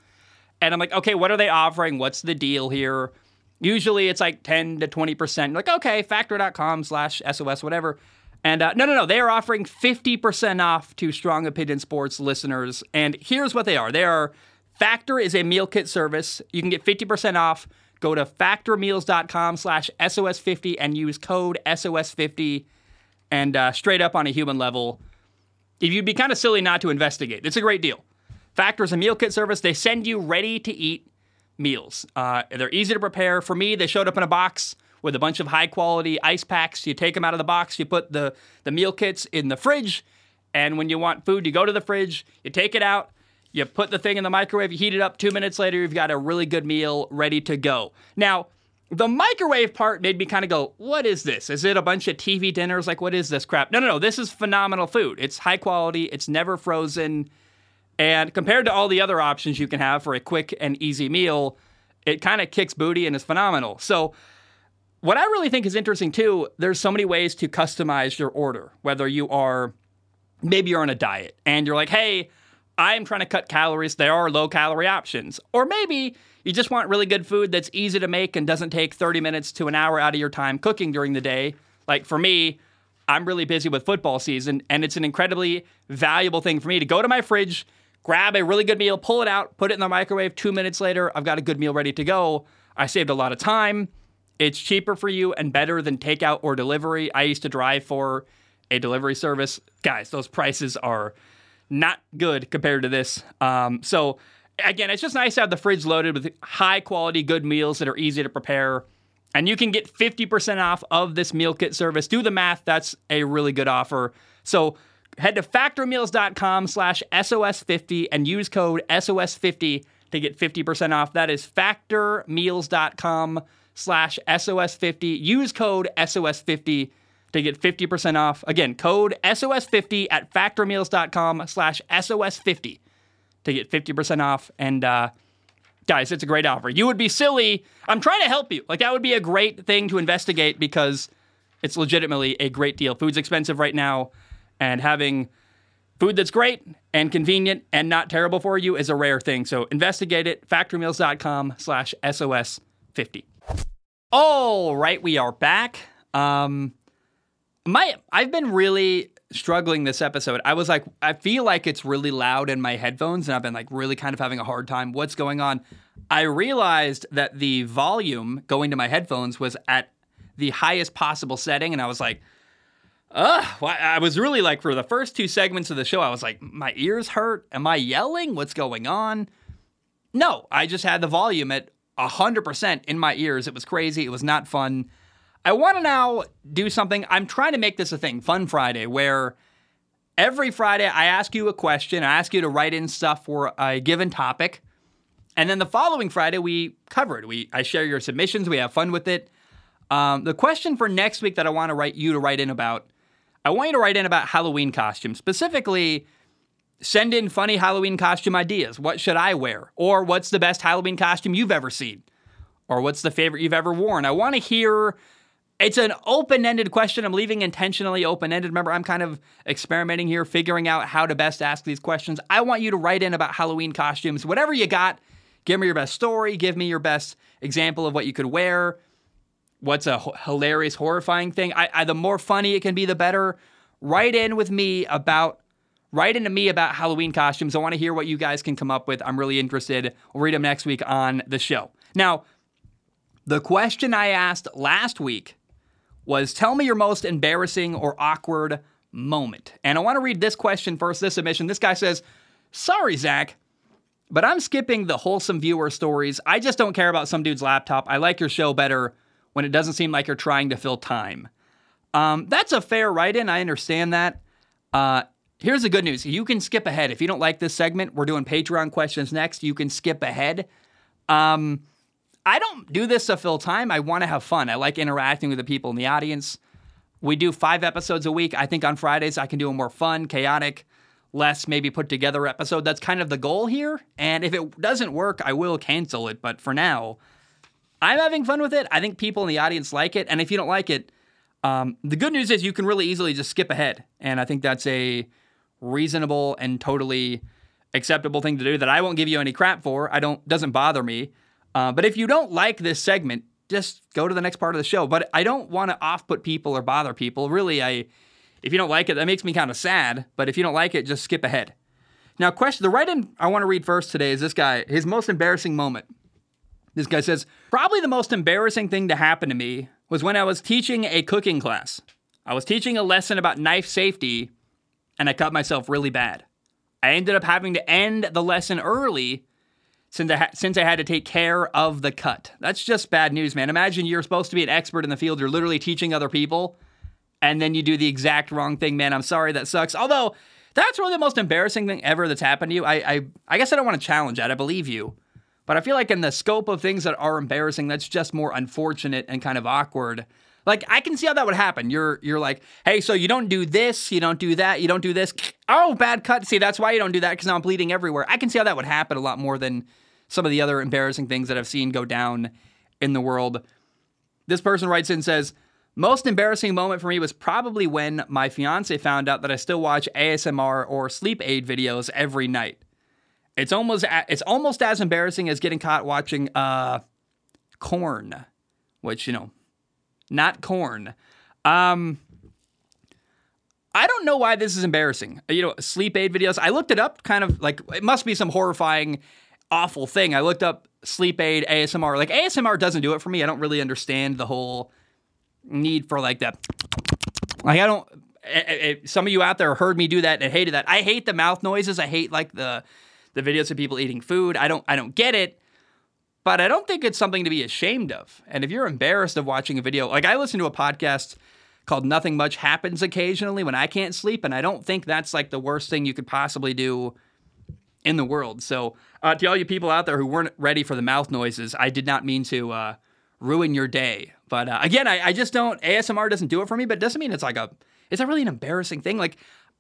and I'm like, okay, what are they offering? What's the deal here? Usually it's like ten to twenty percent. You're like, okay, factor.com slash SOS, whatever. And uh, no, no, no. They are offering fifty percent off to Strong Opinion Sports listeners. And here's what they are. They are, Factor is a meal kit service. You can get fifty percent off. Go to factormeals.com slash S O S fifty and use code S O S fifty. And uh, straight up on a human level, if you'd be kind of silly not to investigate. It's a great deal. Factor is a meal kit service. They send you ready to eat meals. Uh, they're easy to prepare. For me, they showed up in a box with a bunch of high-quality ice packs. You take them out of the box. You put the, the meal kits in the fridge. And when you want food, you go to the fridge. You take it out. You put the thing in the microwave. You heat it up. Two minutes later, you've got a really good meal ready to go. Now, the microwave part made me kind of go, what is this? Is it a bunch of T V dinners? Like, what is this crap? No, no, no. This is phenomenal food. It's high quality. It's never frozen. And compared to all the other options you can have for a quick and easy meal, it kind of kicks booty and is phenomenal. So what I really think is interesting, too, there's so many ways to customize your order, whether you are, maybe you're on a diet and you're like, hey, I'm trying to cut calories. There are low-calorie options. Or maybe you just want really good food that's easy to make and doesn't take thirty minutes to an hour out of your time cooking during the day. Like for me, I'm really busy with football season, and it's an incredibly valuable thing for me to go to my fridge, grab a really good meal, pull it out, put it in the microwave. Two minutes later, I've got a good meal ready to go. I saved a lot of time. It's cheaper for you and better than takeout or delivery. I used to drive for a delivery service. Guys, those prices are not good compared to this. Um, so, again, it's just nice to have the fridge loaded with high-quality, good meals that are easy to prepare. And you can get fifty percent off of this meal kit service. Do the math. That's a really good offer. So head to factor meals dot com slash S O S fifty and use code S O S fifty to get fifty percent off. That is factor meals dot com slash S O S fifty. Use code S O S fifty to get fifty percent off. Again, code S O S fifty at factor meals dot com slash S O S fifty to get fifty percent off. And uh, guys, it's a great offer. You would be silly. I'm trying to help you. Like, that would be a great thing to investigate because it's legitimately a great deal. Food's expensive right now, and having food that's great and convenient and not terrible for you is a rare thing. So investigate it. factor meals dot com slash S O S fifty. All right, we are back. Um... My, I've been really struggling this episode. I was like, I feel like it's really loud in my headphones, and I've been like really kind of having a hard time. What's going on? I realized that the volume going to my headphones was at the highest possible setting, and I was like, ugh. I was really like, for the first two segments of the show, I was like, my ears hurt. Am I yelling? What's going on? No, I just had the volume at one hundred percent in my ears. It was crazy. It was not fun. I want to now do something. I'm trying to make this a thing, Fun Friday, where every Friday I ask you a question. I ask you to write in stuff for a given topic. And then the following Friday, we cover it. We I share your submissions. We have fun with it. Um, the question for next week that I want to write you to write in about, I want you to write in about Halloween costumes. Specifically, send in funny Halloween costume ideas. What should I wear? Or what's the best Halloween costume you've ever seen? Or what's the favorite you've ever worn? I want to hear... It's an open-ended question. I'm leaving intentionally open-ended. Remember, I'm kind of experimenting here, figuring out how to best ask these questions. I want you to write in about Halloween costumes. Whatever you got, give me your best story. Give me your best example of what you could wear. What's a hilarious, horrifying thing? I, I, the more funny it can be, the better. Write in with me about, write into me about Halloween costumes. I want to hear what you guys can come up with. I'm really interested. We'll read them next week on the show. Now, the question I asked last week was, tell me your most embarrassing or awkward moment. And I want to read this question first, this submission. This guy says, sorry, Zach, but I'm skipping the wholesome viewer stories. I just don't care about some dude's laptop. I like your show better when it doesn't seem like you're trying to fill time. Um, that's a fair write-in. I understand that. Uh, here's the good news. You can skip ahead. If you don't like this segment, we're doing Patreon questions next. You can skip ahead. Um... I don't do this to fill time. I want to have fun. I like interacting with the people in the audience. We do five episodes a week. I think on Fridays I can do a more fun, chaotic, less maybe put together episode. That's kind of the goal here. And if it doesn't work, I will cancel it. But for now, I'm having fun with it. I think people in the audience like it. And if you don't like it, um, the good news is you can really easily just skip ahead. And I think that's a reasonable and totally acceptable thing to do that I won't give you any crap for. I don't, doesn't bother me. Uh, but if you don't like this segment, just go to the next part of the show. But I don't want to off-put people or bother people. Really, I if you don't like it, that makes me kind of sad. But if you don't like it, just skip ahead. Now, question the write-in I want to read first today is this guy, his most embarrassing moment. This guy says, probably the most embarrassing thing to happen to me was when I was teaching a cooking class. I was teaching a lesson about knife safety, and I cut myself really bad. I ended up having to end the lesson early since I, ha- since I had to take care of the cut. That's just bad news, man. Imagine you're supposed to be an expert in the field. You're literally teaching other people, and then you do the exact wrong thing, man. I'm sorry. That sucks. Although, that's really the most embarrassing thing ever that's happened to you. I, I, I guess I don't want to challenge that. I believe you. But I feel like in the scope of things that are embarrassing, that's just more unfortunate and kind of awkward. Like, I can see how that would happen. You're you're like, hey, so you don't do this, you don't do that, you don't do this. Oh, bad cut. See, that's why you don't do that, because now I'm bleeding everywhere. I can see how that would happen a lot more than some of the other embarrassing things that I've seen go down in the world. This person writes in and says, most embarrassing moment for me was probably when my fiance found out that I still watch A S M R or sleep aid videos every night. It's almost it's almost as embarrassing as getting caught watching uh, Korn, which, you know, not corn. Um, I don't know why this is embarrassing. You know, sleep aid videos. I looked it up, kind of like it must be some horrifying, awful thing. I looked up sleep aid A S M R. Like, A S M R doesn't do it for me. I don't really understand the whole need for like that. Like, I don't. It, it, some of you out there heard me do that and hated that. I hate the mouth noises. I hate like the the videos of people eating food. I don't. I don't get it. But I don't think it's something to be ashamed of. And if you're embarrassed of watching a video, like I listen to a podcast called Nothing Much Happens occasionally when I can't sleep, and I don't think that's like the worst thing you could possibly do in the world. So uh, to all you people out there who weren't ready for the mouth noises, I did not mean to uh, ruin your day. But uh, again, I, I just don't, A S M R doesn't do it for me, but it doesn't mean it's like a, it's not really an embarrassing thing. Like,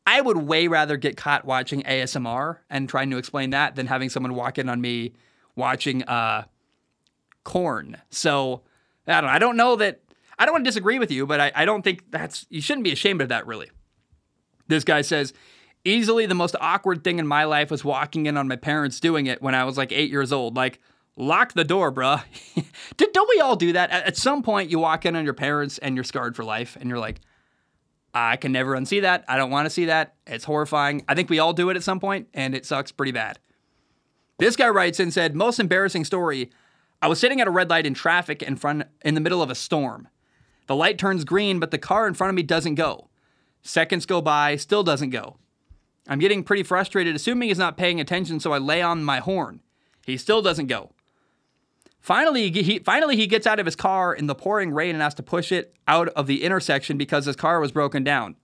I would way rather get caught watching A S M R and trying to explain that than having someone walk in on me watching uh Corn. So I don't, I don't know that I don't want to disagree with you, but I, I don't think that's, you shouldn't be ashamed of that, really. This guy says, easily the most awkward thing in my life was walking in on my parents doing it when I was like eight years old. Like, lock the door, bruh. Don't we all do that? At some point you walk in on your parents and you're scarred for life and you're like, I can never unsee that. I don't want to see that. It's horrifying. I think we all do it at some point, and it sucks pretty bad. This guy writes and said, most embarrassing story. I was sitting at a red light in traffic in front in the middle of a storm. The light turns green, but the car in front of me doesn't go. Seconds go by, still doesn't go. I'm getting pretty frustrated, assuming he's not paying attention, so I lay on my horn. He still doesn't go. Finally, he, finally, he gets out of his car in the pouring rain and has to push it out of the intersection because his car was broken down.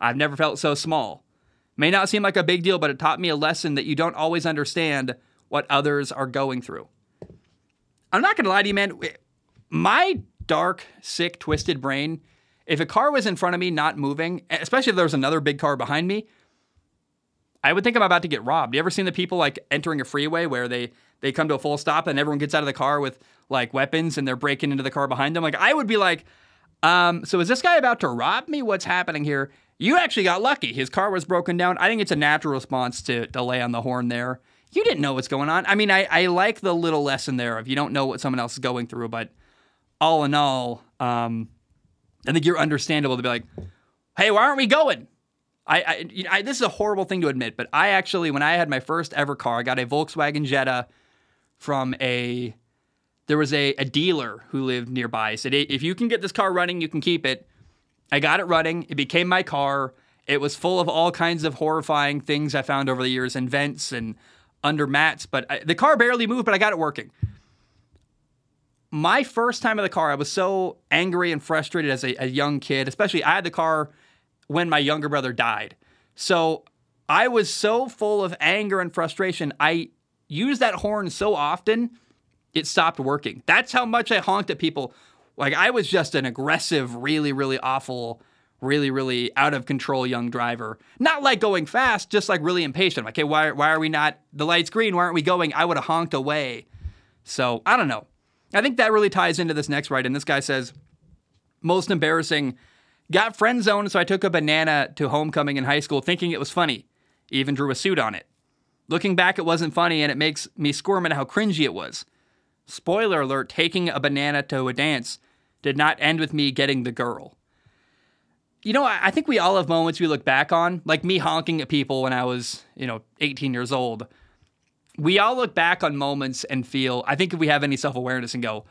I've never felt so small. May not seem like a big deal, but it taught me a lesson that you don't always understand what others are going through. I'm not going to lie to you, man. My dark, sick, twisted brain, if a car was in front of me not moving, especially if there was another big car behind me, I would think I'm about to get robbed. You ever seen the people like entering a freeway where they, they come to a full stop and everyone gets out of the car with like weapons and they're breaking into the car behind them? Like, I would be like, um, so is this guy about to rob me? What's happening here? You actually got lucky. His car was broken down. I think it's a natural response to, to lay on the horn there. You didn't know what's going on. I mean, I, I like the little lesson there of you don't know what someone else is going through, but all in all, um, I think you're understandable to be like, hey, why aren't we going? I, I, I This is a horrible thing to admit, but I actually, when I had my first ever car, I got a Volkswagen Jetta from a, there was a, a dealer who lived nearby. He said, if you can get this car running, you can keep it. I got it running. It became my car. It was full of all kinds of horrifying things I found over the years, and vents and under mats, but I, the car barely moved, but I got it working. My first time in the car, I was so angry and frustrated as a, a young kid, especially I had the car when my younger brother died. So I was so full of anger and frustration. I used that horn so often, it stopped working. That's how much I honked at people. Like, I was just an aggressive, really, really awful, really, really out of control young driver. Not like going fast, just like really impatient. Like, okay, why, why are we not, the light's green, why aren't we going? I would have honked away. So, I don't know. I think that really ties into this next write-in. This guy says, most embarrassing, got friend zoned, so I took a banana to homecoming in high school thinking it was funny. Even drew a suit on it. Looking back, it wasn't funny, and it makes me squirm at how cringy it was. Spoiler alert, taking a banana to a dance did not end with me getting the girl. You know, I think we all have moments we look back on, like me honking at people when I was, you know, eighteen years old. We all look back on moments and feel, I think if we have any self-awareness and go,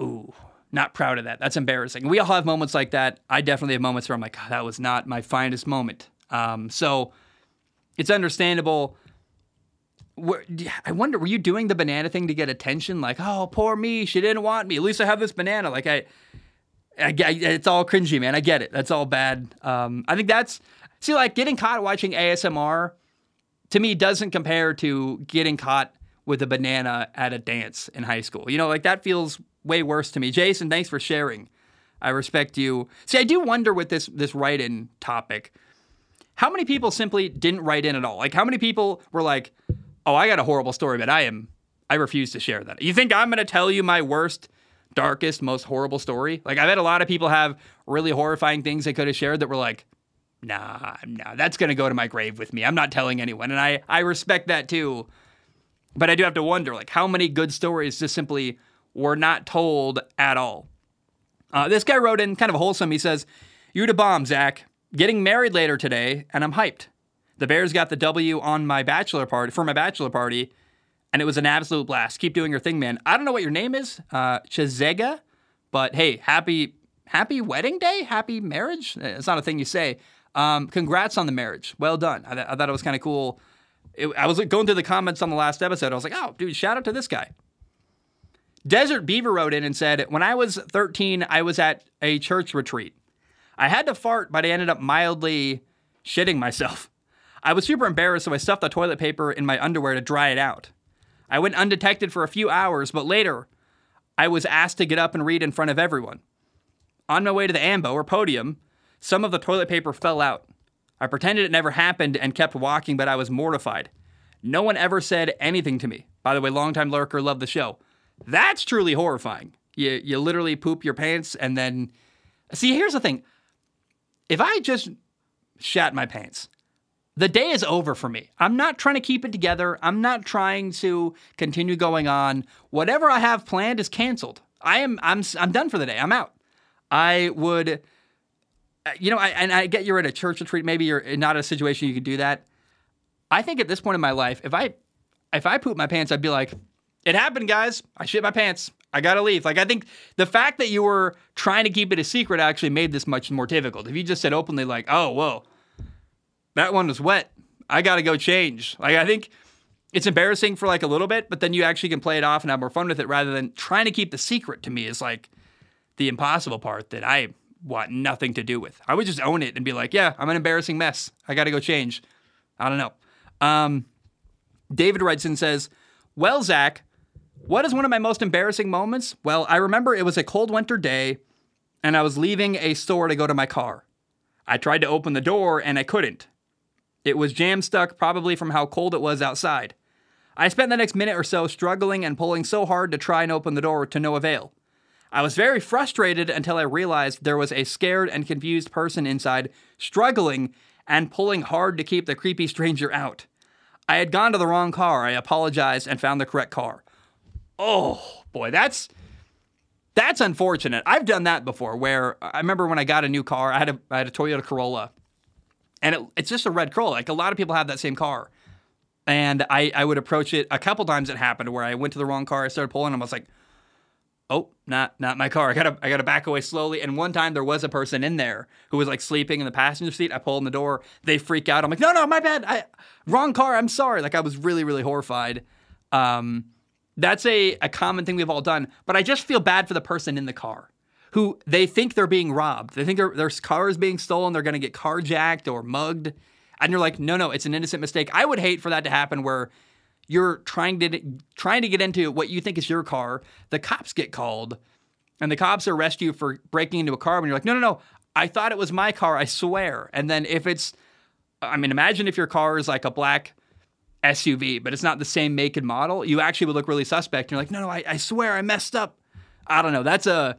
ooh, not proud of that. That's embarrassing. We all have moments like that. I definitely have moments where I'm like, oh, that was not my finest moment. Um, so it's understandable. Were, I wonder, were you doing the banana thing to get attention? Like, oh, poor me. She didn't want me. At least I have this banana. Like, I, I, I it's all cringy, man. I get it. That's all bad. Um, I think that's, see, like getting caught watching A S M R to me doesn't compare to getting caught with a banana at a dance in high school. You know, like that feels way worse to me. Jason, thanks for sharing. I respect you. See, I do wonder with this, this write-in topic, how many people simply didn't write in at all? Like how many people were like, oh, I got a horrible story, but I am, I refuse to share that. You think I'm going to tell you my worst, darkest, most horrible story? Like, I bet a lot of people have really horrifying things they could have shared that were like, nah, nah, that's going to go to my grave with me. I'm not telling anyone. And I, I respect that too. But I do have to wonder, like, how many good stories just simply were not told at all? Uh, this guy wrote in kind of wholesome. He says, you to bomb, Zach. Getting married later today, and I'm hyped. The Bears got the W on my bachelor party for my bachelor party, and it was an absolute blast. Keep doing your thing, man. I don't know what your name is, uh, Chazega, but hey, happy happy wedding day, happy marriage. It's not a thing you say. Um, congrats on the marriage. Well done. I, th- I thought it was kind of cool. It, I was like, going through the comments on the last episode. I was like, oh, dude, shout out to this guy. Desert Beaver wrote in and said, when I was thirteen, I was at a church retreat. I had to fart, but I ended up mildly shitting myself. I was super embarrassed, so I stuffed the toilet paper in my underwear to dry it out. I went undetected for a few hours, but later, I was asked to get up and read in front of everyone. On my way to the ambo, or podium, some of the toilet paper fell out. I pretended it never happened and kept walking, but I was mortified. No one ever said anything to me. By the way, longtime lurker, love the show. That's truly horrifying. You, you literally poop your pants and then... See, here's the thing. If I just shat my pants... the day is over for me. I'm not trying to keep it together. I'm not trying to continue going on. Whatever I have planned is canceled. I am, I'm, I'm done for the day. I'm out. I would, you know, I, and I get you're at a church retreat. Maybe you're not in a situation you could do that. I think at this point in my life, if I, if I poop my pants, I'd be like, it happened, guys. I shit my pants. I gotta leave. Like, I think the fact that you were trying to keep it a secret actually made this much more difficult. If you just said openly like, oh, whoa, that one was wet. I got to go change. Like, I think it's embarrassing for like a little bit, but then you actually can play it off and have more fun with it rather than trying to keep the secret. To me is like the impossible part that I want nothing to do with. I would just own it and be like, yeah, I'm an embarrassing mess. I got to go change. I don't know. Um, David Redson says, well, Zach, what is one of my most embarrassing moments? Well, I remember it was a cold winter day and I was leaving a store to go to my car. I tried to open the door and I couldn't. It was jam stuck, probably from how cold it was outside. I spent the next minute or so struggling and pulling so hard to try and open the door to no avail. I was very frustrated until I realized there was a scared and confused person inside, struggling and pulling hard to keep the creepy stranger out. I had gone to the wrong car. I apologized and found the correct car. Oh, boy, that's that's unfortunate. I've done that before where I remember when I got a new car, I had a, I had a Toyota Corolla. And it, it's just a red Corolla. Like, a lot of people have that same car. And I, I would approach it. A couple times it happened where I went to the wrong car. I started pulling them. I was like, oh, not not my car. I gotta, I gotta back away slowly. And one time there was a person in there who was, like, sleeping in the passenger seat. I pull in the door. They freak out. I'm like, no, no, my bad. I, wrong car. I'm sorry. Like, I was really, really horrified. Um, that's a, a common thing we've all done. But I just feel bad for the person in the car, who they think they're being robbed. They think their, their car is being stolen. They're going to get carjacked or mugged. And you're like, no, no, it's an innocent mistake. I would hate for that to happen where you're trying to trying to get into what you think is your car. The cops get called and the cops arrest you for breaking into a car. And you're like, no, no, no, I thought it was my car. I swear. And then if it's, I mean, imagine if your car is like a black S U V, but it's not the same make and model. You actually would look really suspect. And you're like, no, no, I, I swear I messed up. I don't know. That's a...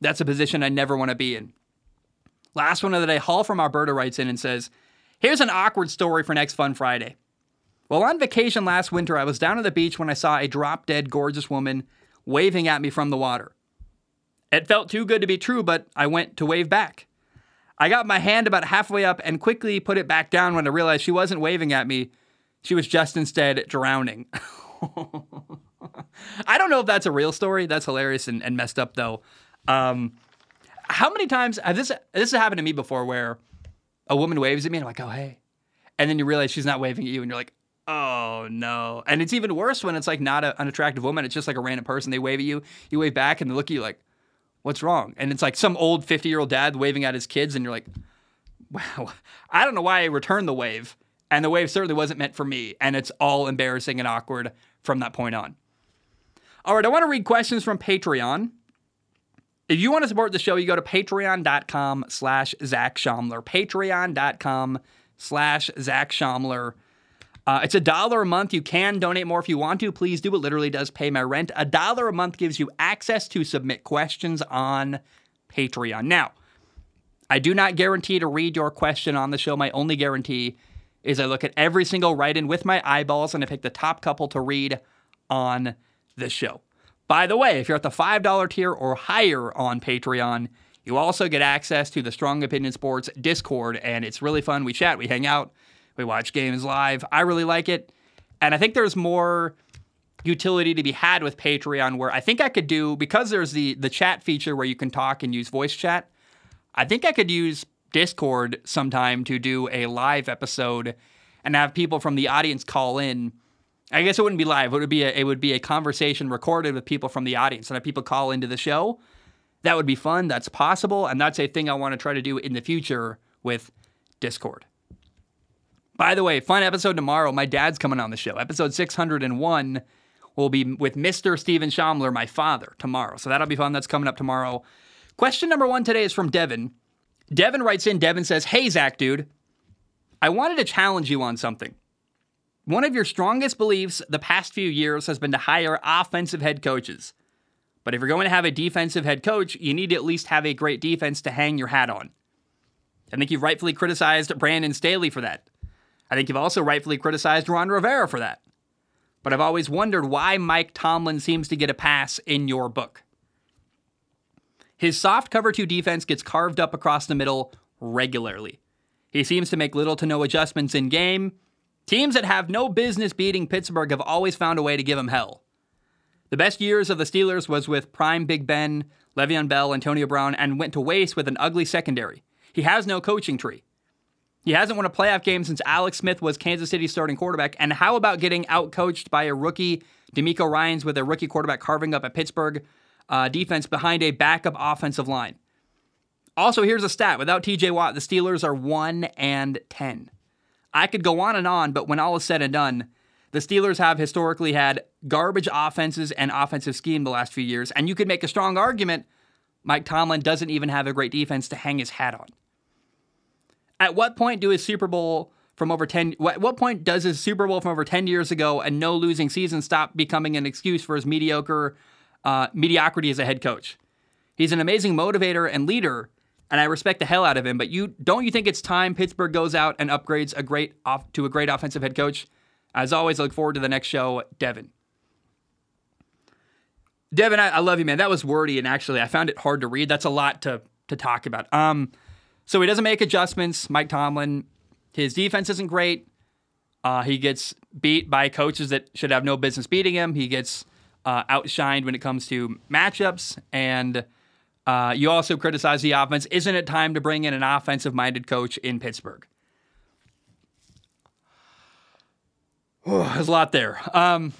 That's a position I never want to be in. Last one of the day, Hall from Alberta writes in and says, here's an awkward story for next Fun Friday. While on vacation last winter, I was down at the beach when I saw a drop-dead gorgeous woman waving at me from the water. It felt too good to be true, but I went to wave back. I got my hand about halfway up and quickly put it back down when I realized she wasn't waving at me. She was just instead drowning. I don't know if that's a real story. That's hilarious and, and messed up, though. Um, how many times have this, this has happened to me before where a woman waves at me and I'm like, oh, hey. And then you realize she's not waving at you and you're like, Oh, no. And it's even worse when it's like not a, an attractive woman. It's just like a random person. They wave at you. You wave back and they look at you like, what's wrong? And it's like some old fifty-year-old dad waving at his kids. And you're like, wow, I don't know why I returned the wave. And the wave certainly wasn't meant for me. And it's all embarrassing and awkward from that point on. All right, I want to read questions from Patreon. If you want to support the show, you go to patreon.com slash Zach Shomler. Patreon.com slash Zach Shomler. Uh, it's a dollar a month. You can donate more if you want to. Please do. It literally does pay my rent. A dollar a month gives you access to submit questions on Patreon. Now, I do not guarantee to read your question on the show. My only guarantee is I look at every single write-in with my eyeballs and I pick the top couple to read on the show. By the way, if you're at the five dollar tier or higher on Patreon, you also get access to the Strong Opinion Sports Discord, and it's really fun. We chat, we hang out. We watch games live. I really like it. And I think there's more utility to be had with Patreon where I think I could do, because there's the, the chat feature where you can talk and use voice chat, I think I could use Discord sometime to do a live episode and have people from the audience call in. I guess it wouldn't be live. It would be a, it would be a conversation recorded with people from the audience and have people call into the show. That would be fun. That's possible. And that's a thing I want to try to do in the future with Discord. By the way, fun episode tomorrow. My dad's coming on the show. Episode six hundred one will be with Mister Steven Shomler, my father, tomorrow. So that'll be fun. That's coming up tomorrow. Question number one today is from Devin. Devin writes in. Devin says, hey, Zach, dude, I wanted to challenge you on something. One of your strongest beliefs the past few years has been to hire offensive head coaches. But if you're going to have a defensive head coach, you need to at least have a great defense to hang your hat on. I think you've rightfully criticized Brandon Staley for that. I think you've also rightfully criticized Ron Rivera for that. But I've always wondered why Mike Tomlin seems to get a pass in your book. His soft cover two defense gets carved up across the middle regularly. He seems to make little to no adjustments in game. Teams that have no business beating Pittsburgh have always found a way to give him hell. The best years of the Steelers was with prime Big Ben, Le'Veon Bell, Antonio Brown, and went to waste with an ugly secondary. He has no coaching tree. He hasn't won a playoff game since Alex Smith was Kansas City's starting quarterback. And how about getting outcoached by a rookie, D'Amico Ryans, with a rookie quarterback carving up a Pittsburgh uh, defense behind a backup offensive line? Also, here's a stat. Without T J Watt, the Steelers are one and ten. I could go on and on, but when all is said and done, the Steelers have historically had garbage offenses and offensive scheme the last few years. And you could make a strong argument Mike Tomlin doesn't even have a great defense to hang his hat on. At what point do his Super Bowl from over ten? At what point does his Super Bowl from over ten years ago and no losing season stop becoming an excuse for his mediocre uh, mediocrity as a head coach? He's an amazing motivator and leader, and I respect the hell out of him. But you don't you think it's time Pittsburgh goes out and upgrades a great off, to a great offensive head coach? As always, I look forward to the next show, Devin. Devin, I, I love you, man. That was wordy, and actually, I found it hard to read. That's a lot to to talk about. Um. So he doesn't make adjustments, Mike Tomlin. His defense isn't great. Uh, he gets beat by coaches that should have no business beating him. He gets uh, outshined when it comes to matchups. And uh, you also criticize the offense. Isn't it time to bring in an offensive-minded coach in Pittsburgh? Ooh, there's a lot there. Um,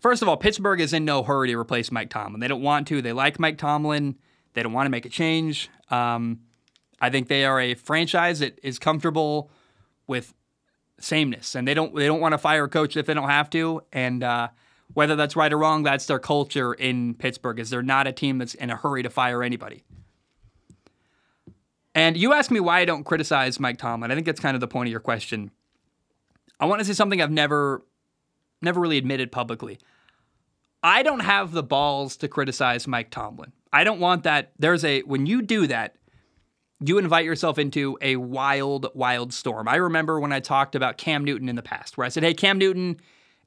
first of all, Pittsburgh is in no hurry to replace Mike Tomlin. They don't want to. They like Mike Tomlin. They don't want to make a change. Um I think they are a franchise that is comfortable with sameness, and they don't they don't want to fire a coach if they don't have to. And uh, whether that's right or wrong, that's their culture in Pittsburgh, is they're not a team that's in a hurry to fire anybody. And you asked me why I don't criticize Mike Tomlin. I think that's kind of the point of your question. I want to say something I've never, never really admitted publicly. I don't have the balls to criticize Mike Tomlin. I don't want that. There's a when you do that, you invite yourself into a wild, wild storm. I remember when I talked about Cam Newton in the past, where I said, hey, Cam Newton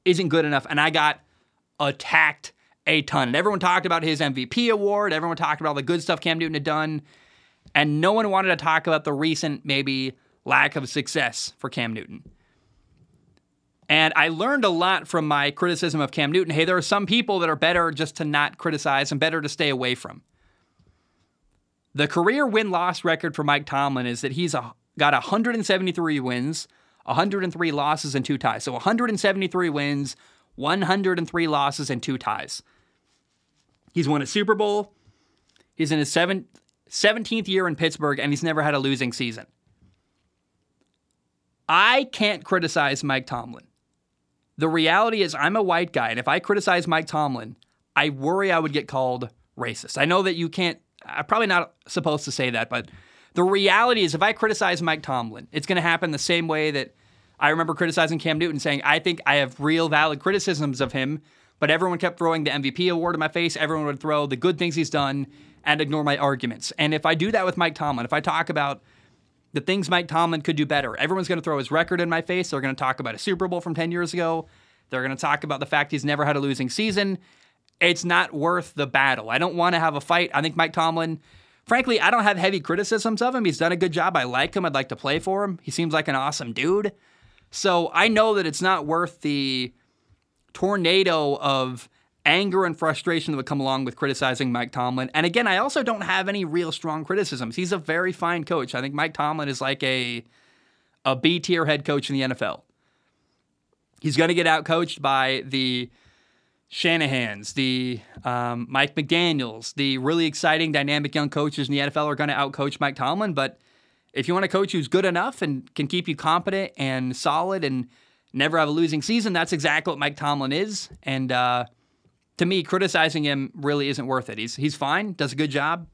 isn't good enough, and I got attacked a ton. And everyone talked about his M V P award. Everyone talked about all the good stuff Cam Newton had done, and no one wanted to talk about the recent, maybe, lack of success for Cam Newton. And I learned a lot from my criticism of Cam Newton. Hey, there are some people that are better just to not criticize and better to stay away from. The career win-loss record for Mike Tomlin is that he's a, got one hundred seventy-three wins, one hundred three losses and two ties. So one hundred seventy-three wins, one hundred three losses and two ties. He's won a Super Bowl. He's in his seven, seventeenth year in Pittsburgh, and he's never had a losing season. I can't criticize Mike Tomlin. The reality is I'm a white guy, and if I criticize Mike Tomlin, I worry I would get called racist. I know that you can't, I'm probably not supposed to say that, but the reality is if I criticize Mike Tomlin, it's going to happen the same way that I remember criticizing Cam Newton, saying, I think I have real valid criticisms of him, but everyone kept throwing the M V P award in my face. Everyone would throw the good things he's done and ignore my arguments. And if I do that with Mike Tomlin, if I talk about the things Mike Tomlin could do better, everyone's going to throw his record in my face. They're going to talk about a Super Bowl from ten years ago. They're going to talk about the fact he's never had a losing season. It's not worth the battle. I don't want to have a fight. I think Mike Tomlin, frankly, I don't have heavy criticisms of him. He's done a good job. I like him. I'd like to play for him. He seems like an awesome dude. So I know that it's not worth the tornado of anger and frustration that would come along with criticizing Mike Tomlin. And again, I also don't have any real strong criticisms. He's a very fine coach. I think Mike Tomlin is like a, a B-tier head coach in the N F L. He's going to get out-coached by the Shanahan's, the um, Mike McDaniels, the really exciting, dynamic young coaches in the N F L are going to out-coach Mike Tomlin. But if you want a coach who's good enough and can keep you competent and solid and never have a losing season, that's exactly what Mike Tomlin is. And, uh, to me, criticizing him really isn't worth it. He's he's fine, does a good job.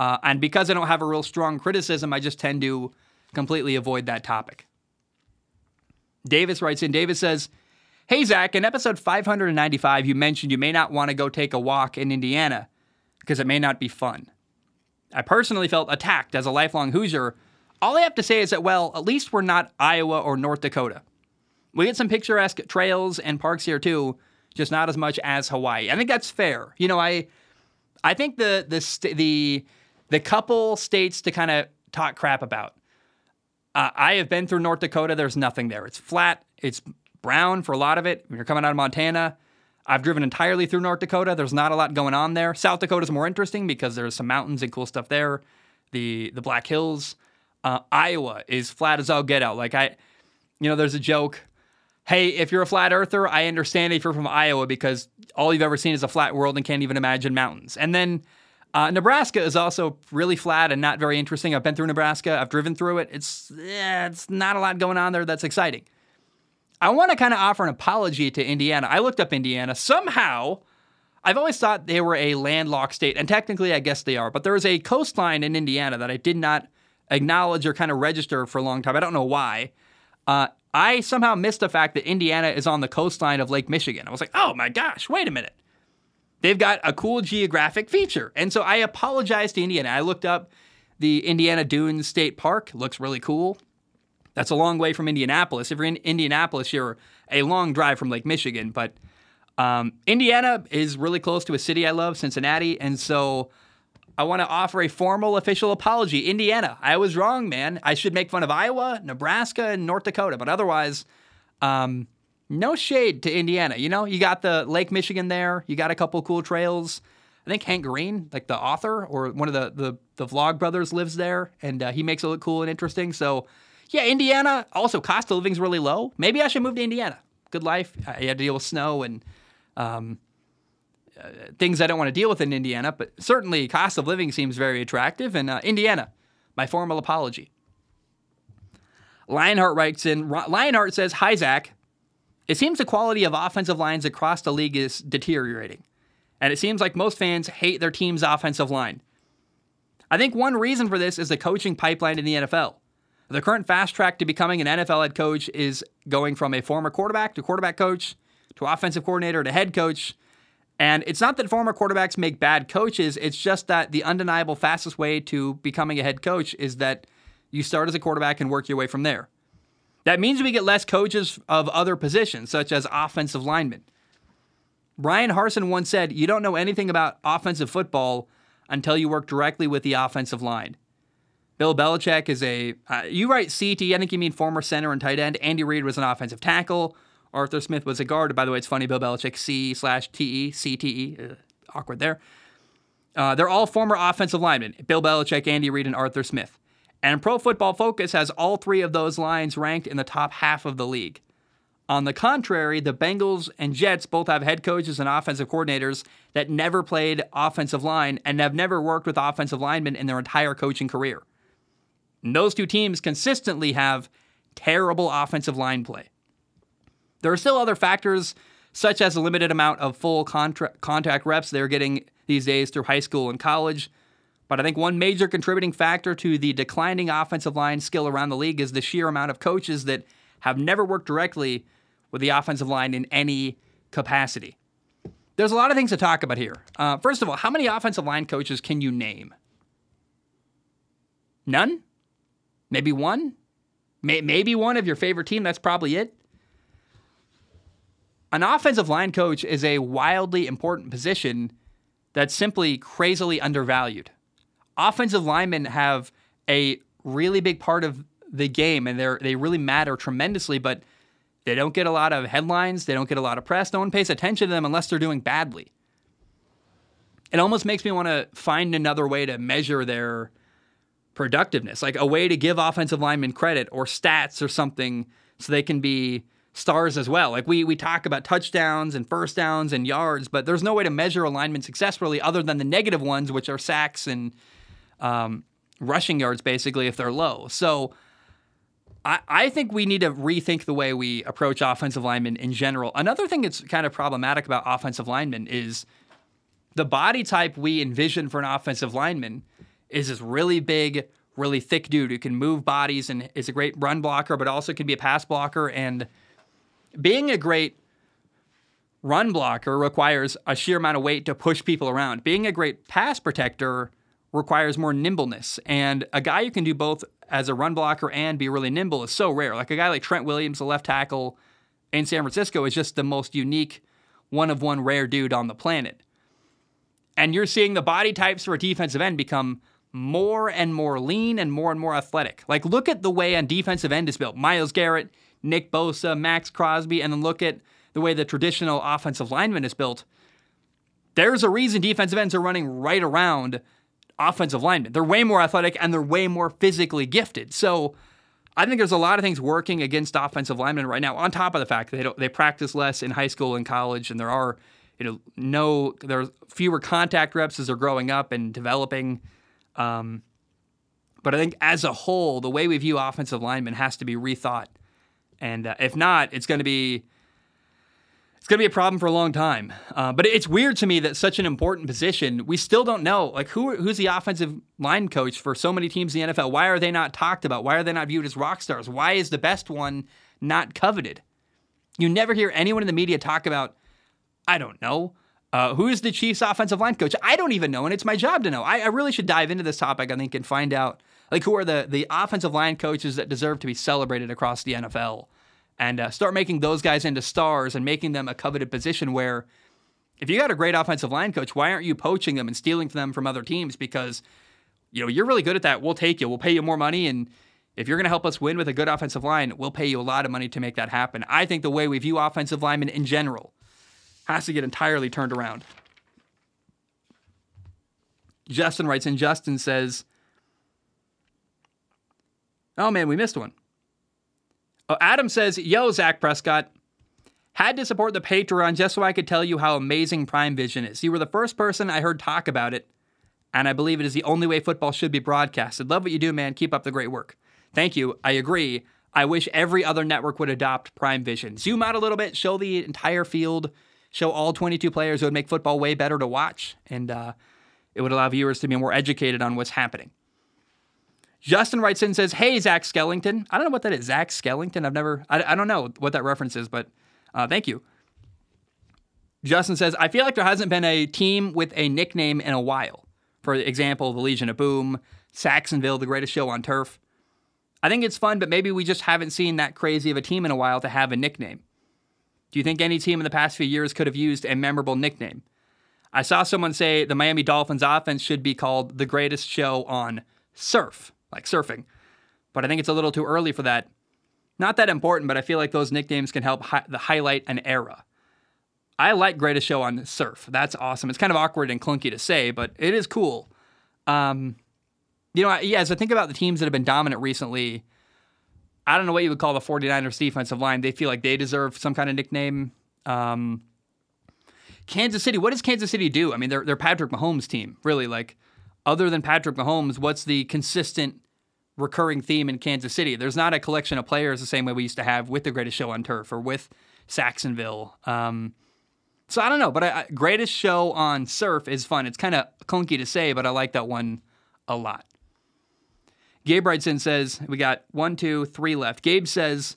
Uh, and because I don't have a real strong criticism, I just tend to completely avoid that topic. Davis writes in. Davis says, hey, Zach, in episode five hundred ninety-five, you mentioned you may not want to go take a walk in Indiana because it may not be fun. I personally felt attacked as a lifelong Hoosier. All I have to say is that, well, at least we're not Iowa or North Dakota. We get some picturesque trails and parks here, too, just not as much as Hawaii. I think that's fair. You know, I I think the the st- the, the couple states to kind of talk crap about. Uh, I have been through North Dakota. There's nothing there. It's flat. It's brown for a lot of it. When you're coming out of Montana, I've driven entirely through North Dakota. There's not a lot going on there. South Dakota is more interesting because there's some mountains and cool stuff there. The the Black Hills. Uh, Iowa is flat as all get out. Like I, you know, there's a joke. Hey, if you're a flat earther, I understand if you're from Iowa because all you've ever seen is a flat world and can't even imagine mountains. And then uh, Nebraska is also really flat and not very interesting. I've been through Nebraska. I've driven through it. It's yeah, it's not a lot going on there that's exciting. I want to kind of offer an apology to Indiana. I looked up Indiana. Somehow, I've always thought they were a landlocked state, and technically I guess they are, but there is a coastline in Indiana that I did not acknowledge or kind of register for a long time. I don't know why. Uh, I somehow missed the fact that Indiana is on the coastline of Lake Michigan. I was like, oh my gosh, wait a minute. They've got a cool geographic feature. And so I apologize to Indiana. I looked up the Indiana Dunes State Park. Looks really cool. That's a long way from Indianapolis. If you're in Indianapolis, you're a long drive from Lake Michigan. But um, Indiana is really close to a city I love, Cincinnati. And so I want to offer a formal, official apology. Indiana, I was wrong, man. I should make fun of Iowa, Nebraska, and North Dakota. But otherwise, um, no shade to Indiana. You know, you got the Lake Michigan there. You got a couple cool trails. I think Hank Green, like the author or one of the the, the Vlog Brothers, lives there. And uh, he makes it look cool and interesting. So, yeah, Indiana. Also, cost of living is really low. Maybe I should move to Indiana. Good life. I had to deal with snow and Um, Uh, things I don't want to deal with in Indiana, but certainly cost of living seems very attractive. And uh, Indiana, my formal apology. Lionheart writes in, Lionheart says, hi, Zach. It seems the quality of offensive lines across the league is deteriorating, and it seems like most fans hate their team's offensive line. I think one reason for this is the coaching pipeline in the N F L. The current fast track to becoming an N F L head coach is going from a former quarterback to quarterback coach to offensive coordinator to head coach. And it's not that former quarterbacks make bad coaches. It's just that the undeniable fastest way to becoming a head coach is that you start as a quarterback and work your way from there. That means we get less coaches of other positions, such as offensive linemen. Brian Harsin once said, you don't know anything about offensive football until you work directly with the offensive line. Bill Belichick is a, uh, you write C T, I think you mean former center and tight end. Andy Reid was an offensive tackle. Arthur Smith was a guard. By the way, it's funny, Bill Belichick, C slash T E, C T E, uh, awkward there. Uh, they're all former offensive linemen, Bill Belichick, Andy Reid, and Arthur Smith. And Pro Football Focus has all three of those lines ranked in the top half of the league. On the contrary, the Bengals and Jets both have head coaches and offensive coordinators that never played offensive line and have never worked with offensive linemen in their entire coaching career. And those two teams consistently have terrible offensive line play. There are still other factors, such as the limited amount of full contra- contact reps they're getting these days through high school and college. But I think one major contributing factor to the declining offensive line skill around the league is the sheer amount of coaches that have never worked directly with the offensive line in any capacity. There's a lot of things to talk about here. Uh, first of all, how many offensive line coaches can you name? None? Maybe one? May- maybe one of your favorite team, that's probably it. An offensive line coach is a wildly important position that's simply crazily undervalued. Offensive linemen have a really big part of the game, and they they really matter tremendously, but they don't get a lot of headlines. They don't get a lot of press. No one pays attention to them unless they're doing badly. It almost makes me want to find another way to measure their productiveness, like a way to give offensive linemen credit or stats or something so they can be stars as well. Like we we talk about touchdowns and first downs and yards, but there's no way to measure a lineman success really other than the negative ones, which are sacks and um, rushing yards, basically, if they're low. So I, I think we need to rethink the way we approach offensive linemen in general. Another thing that's kind of problematic about offensive linemen is the body type we envision for an offensive lineman is this really big, really thick dude who can move bodies and is a great run blocker, but also can be a pass blocker. And being a great run blocker requires a sheer amount of weight to push people around. Being a great pass protector requires more nimbleness. And a guy who can do both as a run blocker and be really nimble is so rare. Like a guy like Trent Williams, the left tackle in San Francisco, is just the most unique one-of-one rare dude on the planet. And you're seeing the body types for a defensive end become more and more lean and more and more athletic. Like look at the way a defensive end is built. Myles Garrett, Nick Bosa, Max Crosby, and then look at the way the traditional offensive lineman is built. There's a reason defensive ends are running right around offensive linemen. They're way more athletic, and they're way more physically gifted. So I think there's a lot of things working against offensive linemen right now, on top of the fact that they, don't, they practice less in high school and college, and there are you know, no, there's fewer contact reps as they're growing up and developing. Um, but I think as a whole, the way we view offensive linemen has to be rethought. And uh, if not, it's going to be it's going to be a problem for a long time. Uh, but it's weird to me that such an important position, we still don't know. Like who who's the offensive line coach for so many teams in the N F L? Why are they not talked about? Why are they not viewed as rock stars? Why is the best one not coveted? You never hear anyone in the media talk about, I don't know, uh, who is the Chiefs' offensive line coach? I don't even know, and it's my job to know. I, I really should dive into this topic, I think, and find out. Like, who are the, the offensive line coaches that deserve to be celebrated across the N F L? And uh, start making those guys into stars and making them a coveted position where if you got a great offensive line coach, why aren't you poaching them and stealing them from other teams? Because, you know, you're really good at that. We'll take you. We'll pay you more money. And if you're going to help us win with a good offensive line, we'll pay you a lot of money to make that happen. I think the way we view offensive linemen in general has to get entirely turned around. Justin writes, and Justin says, oh, man, we missed one. Oh, Adam says, yo, Zach Prescott. Had to support the Patreon just so I could tell you how amazing Prime Vision is. You were the first person I heard talk about it, and I believe it is the only way football should be broadcasted. Love what you do, man. Keep up the great work. Thank you. I agree. I wish every other network would adopt Prime Vision. Zoom out a little bit. Show the entire field. Show all twenty-two players. It would make football way better to watch, and uh, it would allow viewers to be more educated on what's happening. Justin writes in and says, hey, Zach Skellington. I don't know what that is. Zach Skellington? I've never, I, I don't know what that reference is, but uh, thank you. Justin says, I feel like there hasn't been a team with a nickname in a while. For example, the Legion of Boom, Saxonville, the greatest show on turf. I think it's fun, but maybe we just haven't seen that crazy of a team in a while to have a nickname. Do you think any team in the past few years could have used a memorable nickname? I saw someone say the Miami Dolphins offense should be called the greatest show on surf. Like surfing, but I think it's a little too early for that. Not that important, but I feel like those nicknames can help hi- the highlight an era. I like greatest show on surf. That's awesome. It's kind of awkward and clunky to say, but it is cool. Um, You know, yeah, as I think about the teams that have been dominant recently, I don't know what you would call the 49ers defensive line. They feel like they deserve some kind of nickname. Um, Kansas City, what does Kansas City do? I mean, they're, they're Patrick Mahomes' team, really. Like, other than Patrick Mahomes, what's the consistent recurring theme in Kansas City? There's not a collection of players the same way we used to have with the Greatest Show on Turf or with Saxonville. Um, so I don't know, but I, I, Greatest Show on Surf is fun. It's kind of clunky to say, but I like that one a lot. Gabrielson says, we got one, two, three left. Gabe says,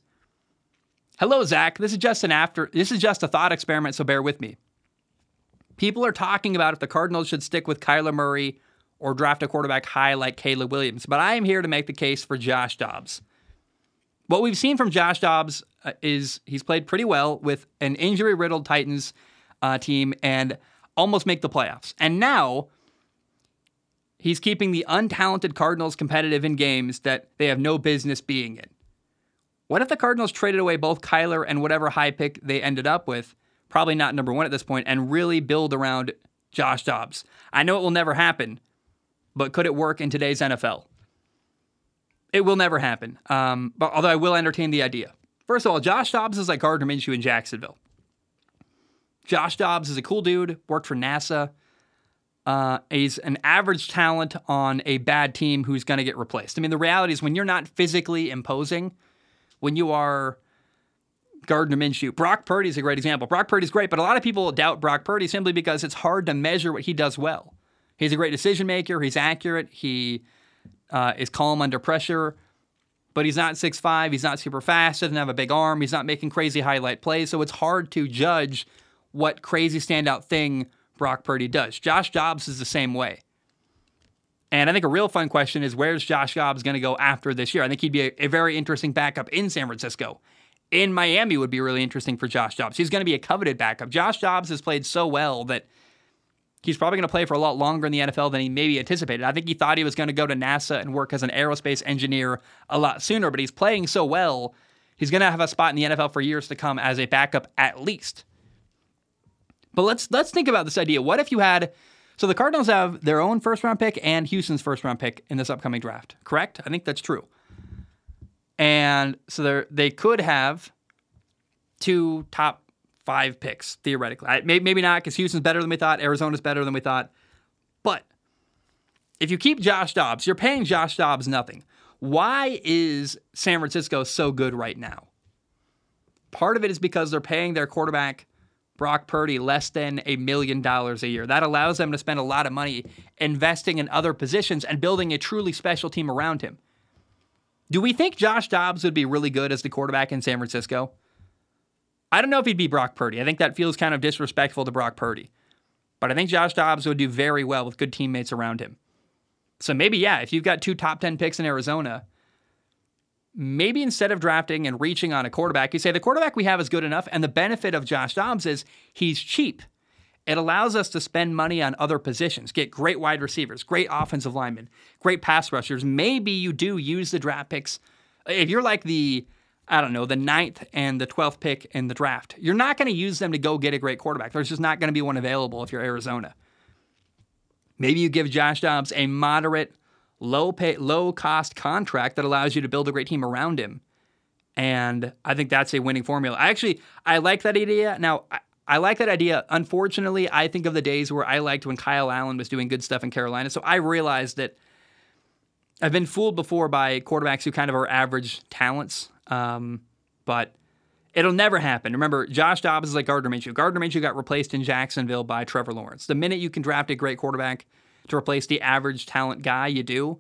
hello, Zach. This is just an after. This is just a thought experiment, so bear with me. People are talking about if the Cardinals should stick with Kyler Murray or draft a quarterback high like Caleb Williams, but I am here to make the case for Josh Dobbs. What we've seen from Josh Dobbs uh, is he's played pretty well with an injury-riddled Titans uh, team and almost make the playoffs. And now he's keeping the untalented Cardinals competitive in games that they have no business being in. What if the Cardinals traded away both Kyler and whatever high pick they ended up with, probably not number one at this point, and really build around Josh Dobbs? I know it will never happen, but could it work in today's N F L? It will never happen, um, but although I will entertain the idea. First of all, Josh Dobbs is like Gardner Minshew in Jacksonville. Josh Dobbs is a cool dude, worked for NASA. Uh, he's an average talent on a bad team who's going to get replaced. I mean, the reality is when you're not physically imposing, when you are Gardner Minshew, Brock Purdy is a great example. Brock Purdy's great, but a lot of people doubt Brock Purdy simply because it's hard to measure what he does well. He's a great decision maker. He's accurate. He uh, is calm under pressure, but he's not six foot five. He's not super fast. Doesn't have a big arm. He's not making crazy highlight plays. So it's hard to judge what crazy standout thing Brock Purdy does. Josh Dobbs is the same way. And I think a real fun question is, where's Josh Dobbs going to go after this year? I think he'd be a, a very interesting backup in San Francisco. In Miami would be really interesting for Josh Dobbs. He's going to be a coveted backup. Josh Dobbs has played so well that he's probably going to play for a lot longer in the N F L than he maybe anticipated. I think he thought he was going to go to NASA and work as an aerospace engineer a lot sooner, but he's playing so well, he's going to have a spot in the N F L for years to come as a backup at least. But let's let's think about this idea. What if you had... So the Cardinals have their own first-round pick and Houston's first-round pick in this upcoming draft, correct? I think that's true. And so they could have two top five picks, theoretically. I, maybe not, because Houston's better than we thought. Arizona's better than we thought. But if you keep Josh Dobbs, you're paying Josh Dobbs nothing. Why is San Francisco so good right now? Part of it is because they're paying their quarterback Brock Purdy less than a million dollars a year. That allows them to spend a lot of money investing in other positions and building a truly special team around him. Do we think Josh Dobbs would be really good as the quarterback in San Francisco? I don't know if he'd be Brock Purdy. I think that feels kind of disrespectful to Brock Purdy. But I think Josh Dobbs would do very well with good teammates around him. So maybe, yeah, if you've got two top ten picks in Arizona, maybe instead of drafting and reaching on a quarterback, you say the quarterback we have is good enough, and the benefit of Josh Dobbs is he's cheap. It allows us to spend money on other positions, get great wide receivers, great offensive linemen, great pass rushers. Maybe you do use the draft picks. If you're like the, I don't know, the ninth and the twelfth pick in the draft, you're not going to use them to go get a great quarterback. There's just not going to be one available if you're Arizona. Maybe you give Josh Dobbs a moderate, low pay, low cost contract that allows you to build a great team around him. And I think that's a winning formula. I actually, I like that idea. Now, I, I like that idea. Unfortunately, I think of the days where I liked when Kyle Allen was doing good stuff in Carolina. So I realized that I've been fooled before by quarterbacks who kind of are average talents. Um, but it'll never happen. Remember, Josh Dobbs is like Gardner Minshew. Gardner Minshew got replaced in Jacksonville by Trevor Lawrence. The minute you can draft a great quarterback to replace the average talent guy, you do.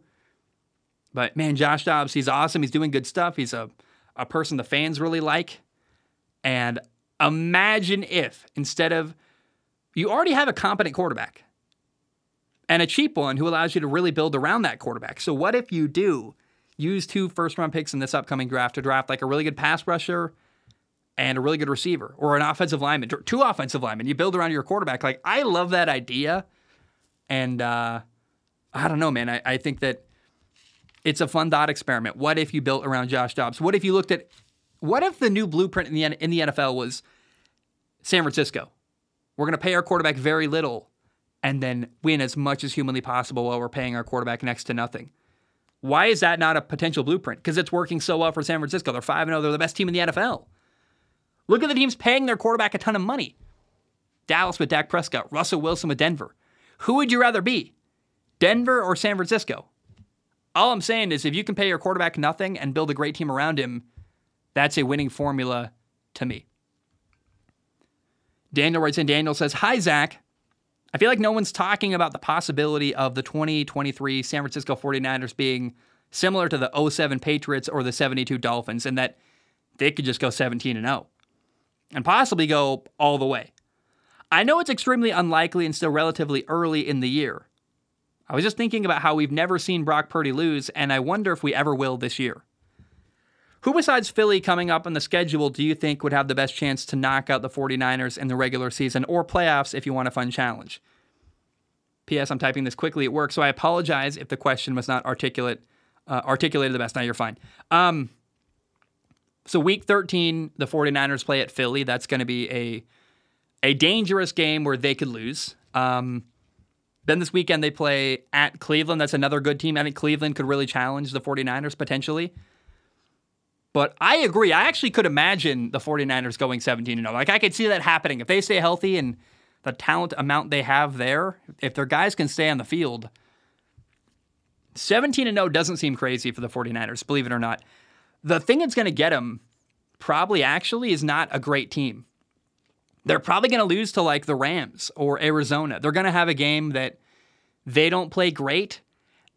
But man, Josh Dobbs, he's awesome. He's doing good stuff. He's a, a person the fans really like. And imagine if instead of, you already have a competent quarterback and a cheap one who allows you to really build around that quarterback. So what if you do use two first round picks in this upcoming draft to draft like a really good pass rusher and a really good receiver or an offensive lineman, two offensive linemen, you build around your quarterback. Like, I love that idea. And uh, I don't know, man. I, I think that it's a fun thought experiment. What if you built around Josh Dobbs? What if you looked at, what if the new blueprint in the in the N F L was San Francisco? We're going to pay our quarterback very little and then win as much as humanly possible while we're paying our quarterback next to nothing. Why is that not a potential blueprint? Because it's working so well for San Francisco. They're five and oh. They're the best team in the N F L. Look at the teams paying their quarterback a ton of money. Dallas with Dak Prescott. Russell Wilson with Denver. Who would you rather be? Denver or San Francisco? All I'm saying is if you can pay your quarterback nothing and build a great team around him, that's a winning formula to me. Daniel writes in. Daniel says, hi, Zach. I feel like no one's talking about the possibility of the twenty twenty-three San Francisco forty-niners being similar to the oh seven Patriots or the seventy-two Dolphins, and that they could just go seventeen and oh and possibly go all the way. I know it's extremely unlikely and still relatively early in the year. I was just thinking about how we've never seen Brock Purdy lose, and I wonder if we ever will this year. Who besides Philly coming up on the schedule do you think would have the best chance to knock out the forty-niners in the regular season or playoffs if you want a fun challenge? P S. I'm typing this quickly at work, so I apologize if the question was not articulate, uh, articulated the best. Now you're fine. Um, so week thirteen, the forty-niners play at Philly. That's going to be a, a dangerous game where they could lose. Um, then this weekend they play at Cleveland. That's another good team. I think Cleveland could really challenge the forty-niners potentially. But I agree. I actually could imagine the forty-niners going seventeen and oh. Like, I could see that happening. If they stay healthy and the talent amount they have there, if their guys can stay on the field, seventeen and oh doesn't seem crazy for the forty-niners, believe it or not. The thing that's going to get them probably actually is not a great team. They're probably going to lose to, like, the Rams or Arizona. They're going to have a game that they don't play great,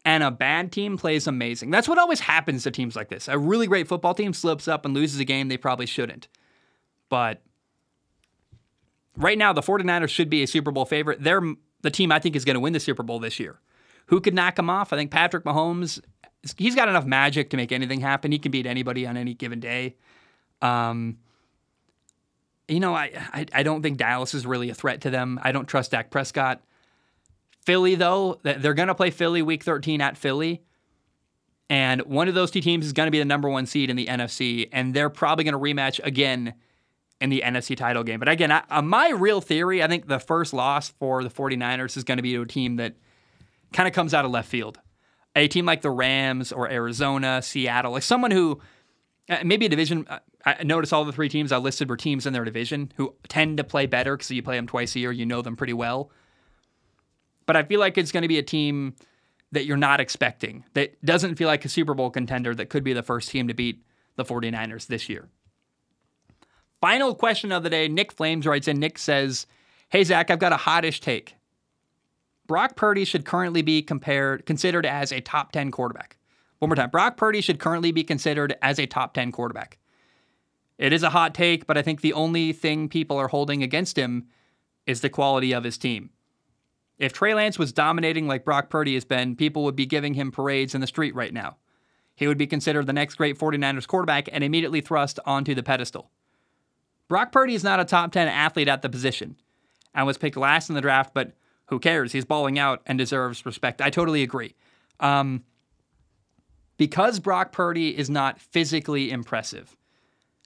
and a bad team plays amazing. That's what always happens to teams like this. A really great football team slips up and loses a game they probably shouldn't. But right now, the forty-niners should be a Super Bowl favorite. They're the team I think is going to win the Super Bowl this year. Who could knock them off? I think Patrick Mahomes, he's got enough magic to make anything happen. He can beat anybody on any given day. Um, you know, I, I, I don't think Dallas is really a threat to them. I don't trust Dak Prescott. Philly, though, they're going to play Philly week thirteen at Philly, and one of those two teams is going to be the number one seed in the N F C, and they're probably going to rematch again in the N F C title game. But again, I, my real theory, I think the first loss for the forty-niners is going to be to a team that kind of comes out of left field. A team like the Rams or Arizona, Seattle, like someone who, maybe a division, I noticed all the three teams I listed were teams in their division who tend to play better because you play them twice a year, you know them pretty well. But I feel like it's going to be a team that you're not expecting, that doesn't feel like a Super Bowl contender, that could be the first team to beat the forty-niners this year. Final question of the day. Nick Flames writes in. Nick says, hey, Zach, I've got a hottish take. Brock Purdy should currently be compared, considered as a top ten quarterback. One more time. Brock Purdy should currently be considered as a top ten quarterback. It is a hot take, but I think the only thing people are holding against him is the quality of his team. If Trey Lance was dominating like Brock Purdy has been, people would be giving him parades in the street right now. He would be considered the next great forty-niners quarterback and immediately thrust onto the pedestal. Brock Purdy is not a top ten athlete at the position and was picked last in the draft, but who cares? He's balling out and deserves respect. I totally agree. Um, because Brock Purdy is not physically impressive,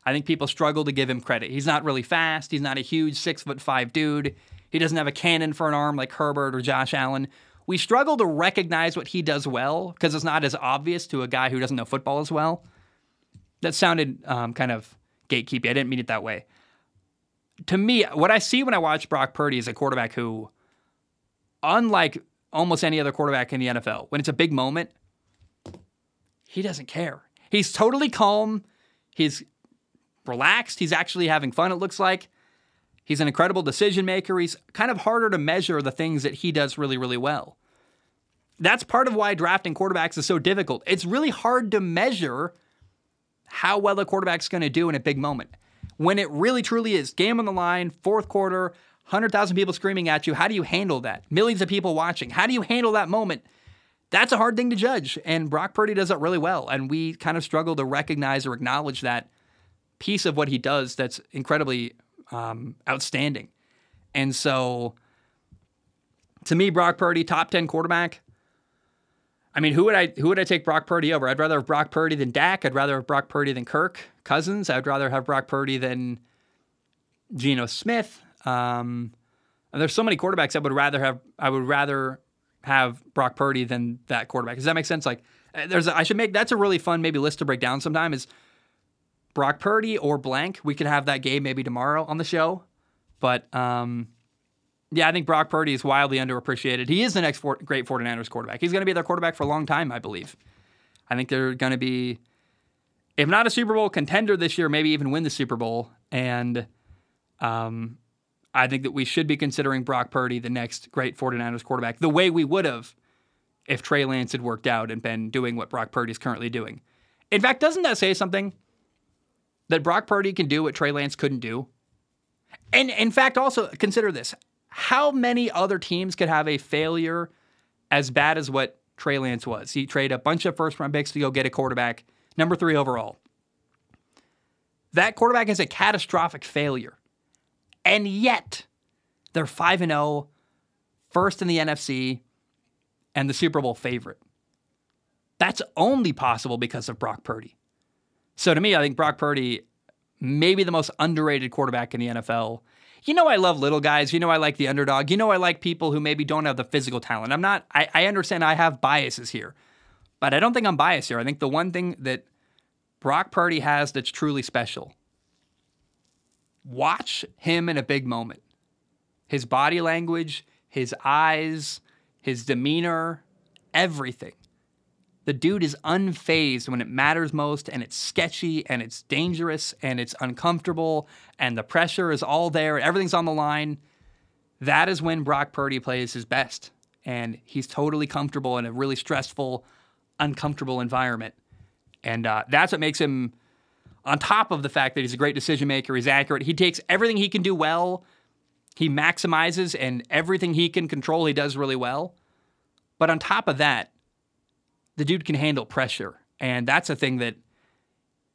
I think people struggle to give him credit. He's not really fast. He's not a huge six foot five dude. He doesn't have a cannon for an arm like Herbert or Josh Allen. We struggle to recognize what he does well because it's not as obvious to a guy who doesn't know football as well. That sounded um, kind of gatekeepy. I didn't mean it that way. To me, what I see when I watch Brock Purdy is a quarterback who, unlike almost any other quarterback in the N F L, when it's a big moment, he doesn't care. He's totally calm. He's relaxed. He's actually having fun, it looks like. He's an incredible decision maker. He's kind of harder to measure the things that he does really, really well. That's part of why drafting quarterbacks is so difficult. It's really hard to measure how well a quarterback's going to do in a big moment. When it really, truly is game on the line, fourth quarter, one hundred thousand people screaming at you, how do you handle that? Millions of people watching. How do you handle that moment? That's a hard thing to judge, and Brock Purdy does it really well, and we kind of struggle to recognize or acknowledge that piece of what he does that's incredibly Um, outstanding. And so to me, Brock Purdy, top ten quarterback. I mean, who would I, who would I take Brock Purdy over? I'd rather have Brock Purdy than Dak. I'd rather have Brock Purdy than Kirk Cousins. I'd rather have Brock Purdy than Geno Smith. Um, and there's so many quarterbacks I would rather have. I would rather have Brock Purdy than that quarterback. Does that make sense? Like there's a, I should make that's a really fun maybe list to break down sometime is Brock Purdy or blank. We could have that game maybe tomorrow on the show. But um, yeah, I think Brock Purdy is wildly underappreciated. He is the next four, great 49ers quarterback. He's going to be their quarterback for a long time, I believe. I think they're going to be, if not a Super Bowl contender this year, maybe even win the Super Bowl. And um, I think that we should be considering Brock Purdy the next great 49ers quarterback, the way we would have if Trey Lance had worked out and been doing what Brock Purdy is currently doing. In fact, doesn't that say something? That Brock Purdy can do what Trey Lance couldn't do? And in fact, also consider this. How many other teams could have a failure as bad as what Trey Lance was? He traded a bunch of first-round picks to go get a quarterback, number three overall. That quarterback is a catastrophic failure. And yet, they're five and oh, first in the N F C, and the Super Bowl favorite. That's only possible because of Brock Purdy. So to me, I think Brock Purdy, maybe the most underrated quarterback in the N F L. You know I love little guys. You know I like the underdog. You know I like people who maybe don't have the physical talent. I'm not, I, I understand I have biases here, but I don't think I'm biased here. I think the one thing that Brock Purdy has that's truly special, watch him in a big moment. His body language, his eyes, his demeanor, everything. The dude is unfazed when it matters most, and it's sketchy, and it's dangerous, and it's uncomfortable, and the pressure is all there. Everything's on the line. That is when Brock Purdy plays his best, and he's totally comfortable in a really stressful, uncomfortable environment. And uh, that's what makes him, on top of the fact that he's a great decision maker, he's accurate, he takes everything he can do well, he maximizes, and everything he can control he does really well. But on top of that, the dude can handle pressure, and that's a thing that,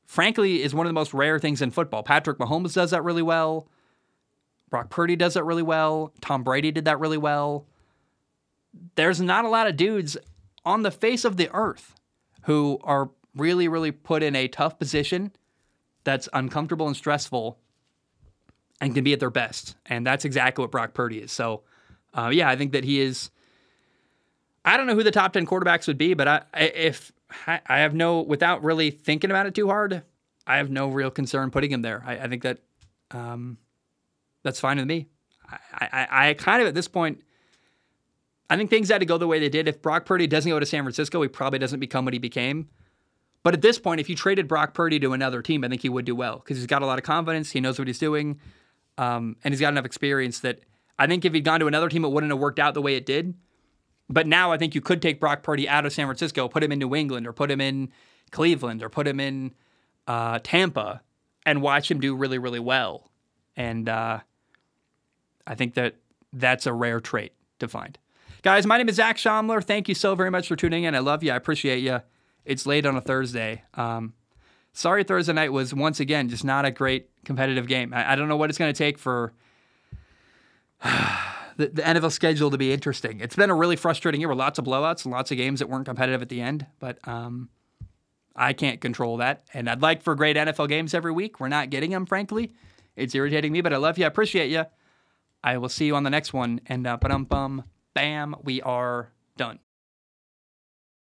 frankly, is one of the most rare things in football. Patrick Mahomes does that really well. Brock Purdy does that really well. Tom Brady did that really well. There's not a lot of dudes on the face of the earth who are really, really put in a tough position that's uncomfortable and stressful and can be at their best, and that's exactly what Brock Purdy is. So, uh, yeah, I think that he is... I don't know who the top ten quarterbacks would be, but I, if I have no, without really thinking about it too hard, I have no real concern putting him there. I, I think that um, that's fine with me. I, I, I kind of, at this point, I think things had to go the way they did. If Brock Purdy doesn't go to San Francisco, he probably doesn't become what he became. But at this point, if you traded Brock Purdy to another team, I think he would do well because he's got a lot of confidence. He knows what he's doing. Um, and he's got enough experience that I think if he'd gone to another team, it wouldn't have worked out the way it did. But now I think you could take Brock Purdy out of San Francisco, put him in New England, or put him in Cleveland, or put him in uh, Tampa, and watch him do really, really well. And uh, I think that that's a rare trait to find. Guys, my name is Zach Shomler. Thank you so very much for tuning in. I love you. I appreciate you. It's late on a Thursday. Um, sorry Thursday night was, once again, just not a great competitive game. I, I don't know what it's going to take for... The, the N F L schedule to be interesting. It's been a really frustrating year with lots of blowouts and lots of games that weren't competitive at the end, but um, I can't control that. And I'd like for great N F L games every week. We're not getting them, frankly. It's irritating me, but I love you. I appreciate you. I will see you on the next one. And uh, ba-dum-bum, bam, we are done.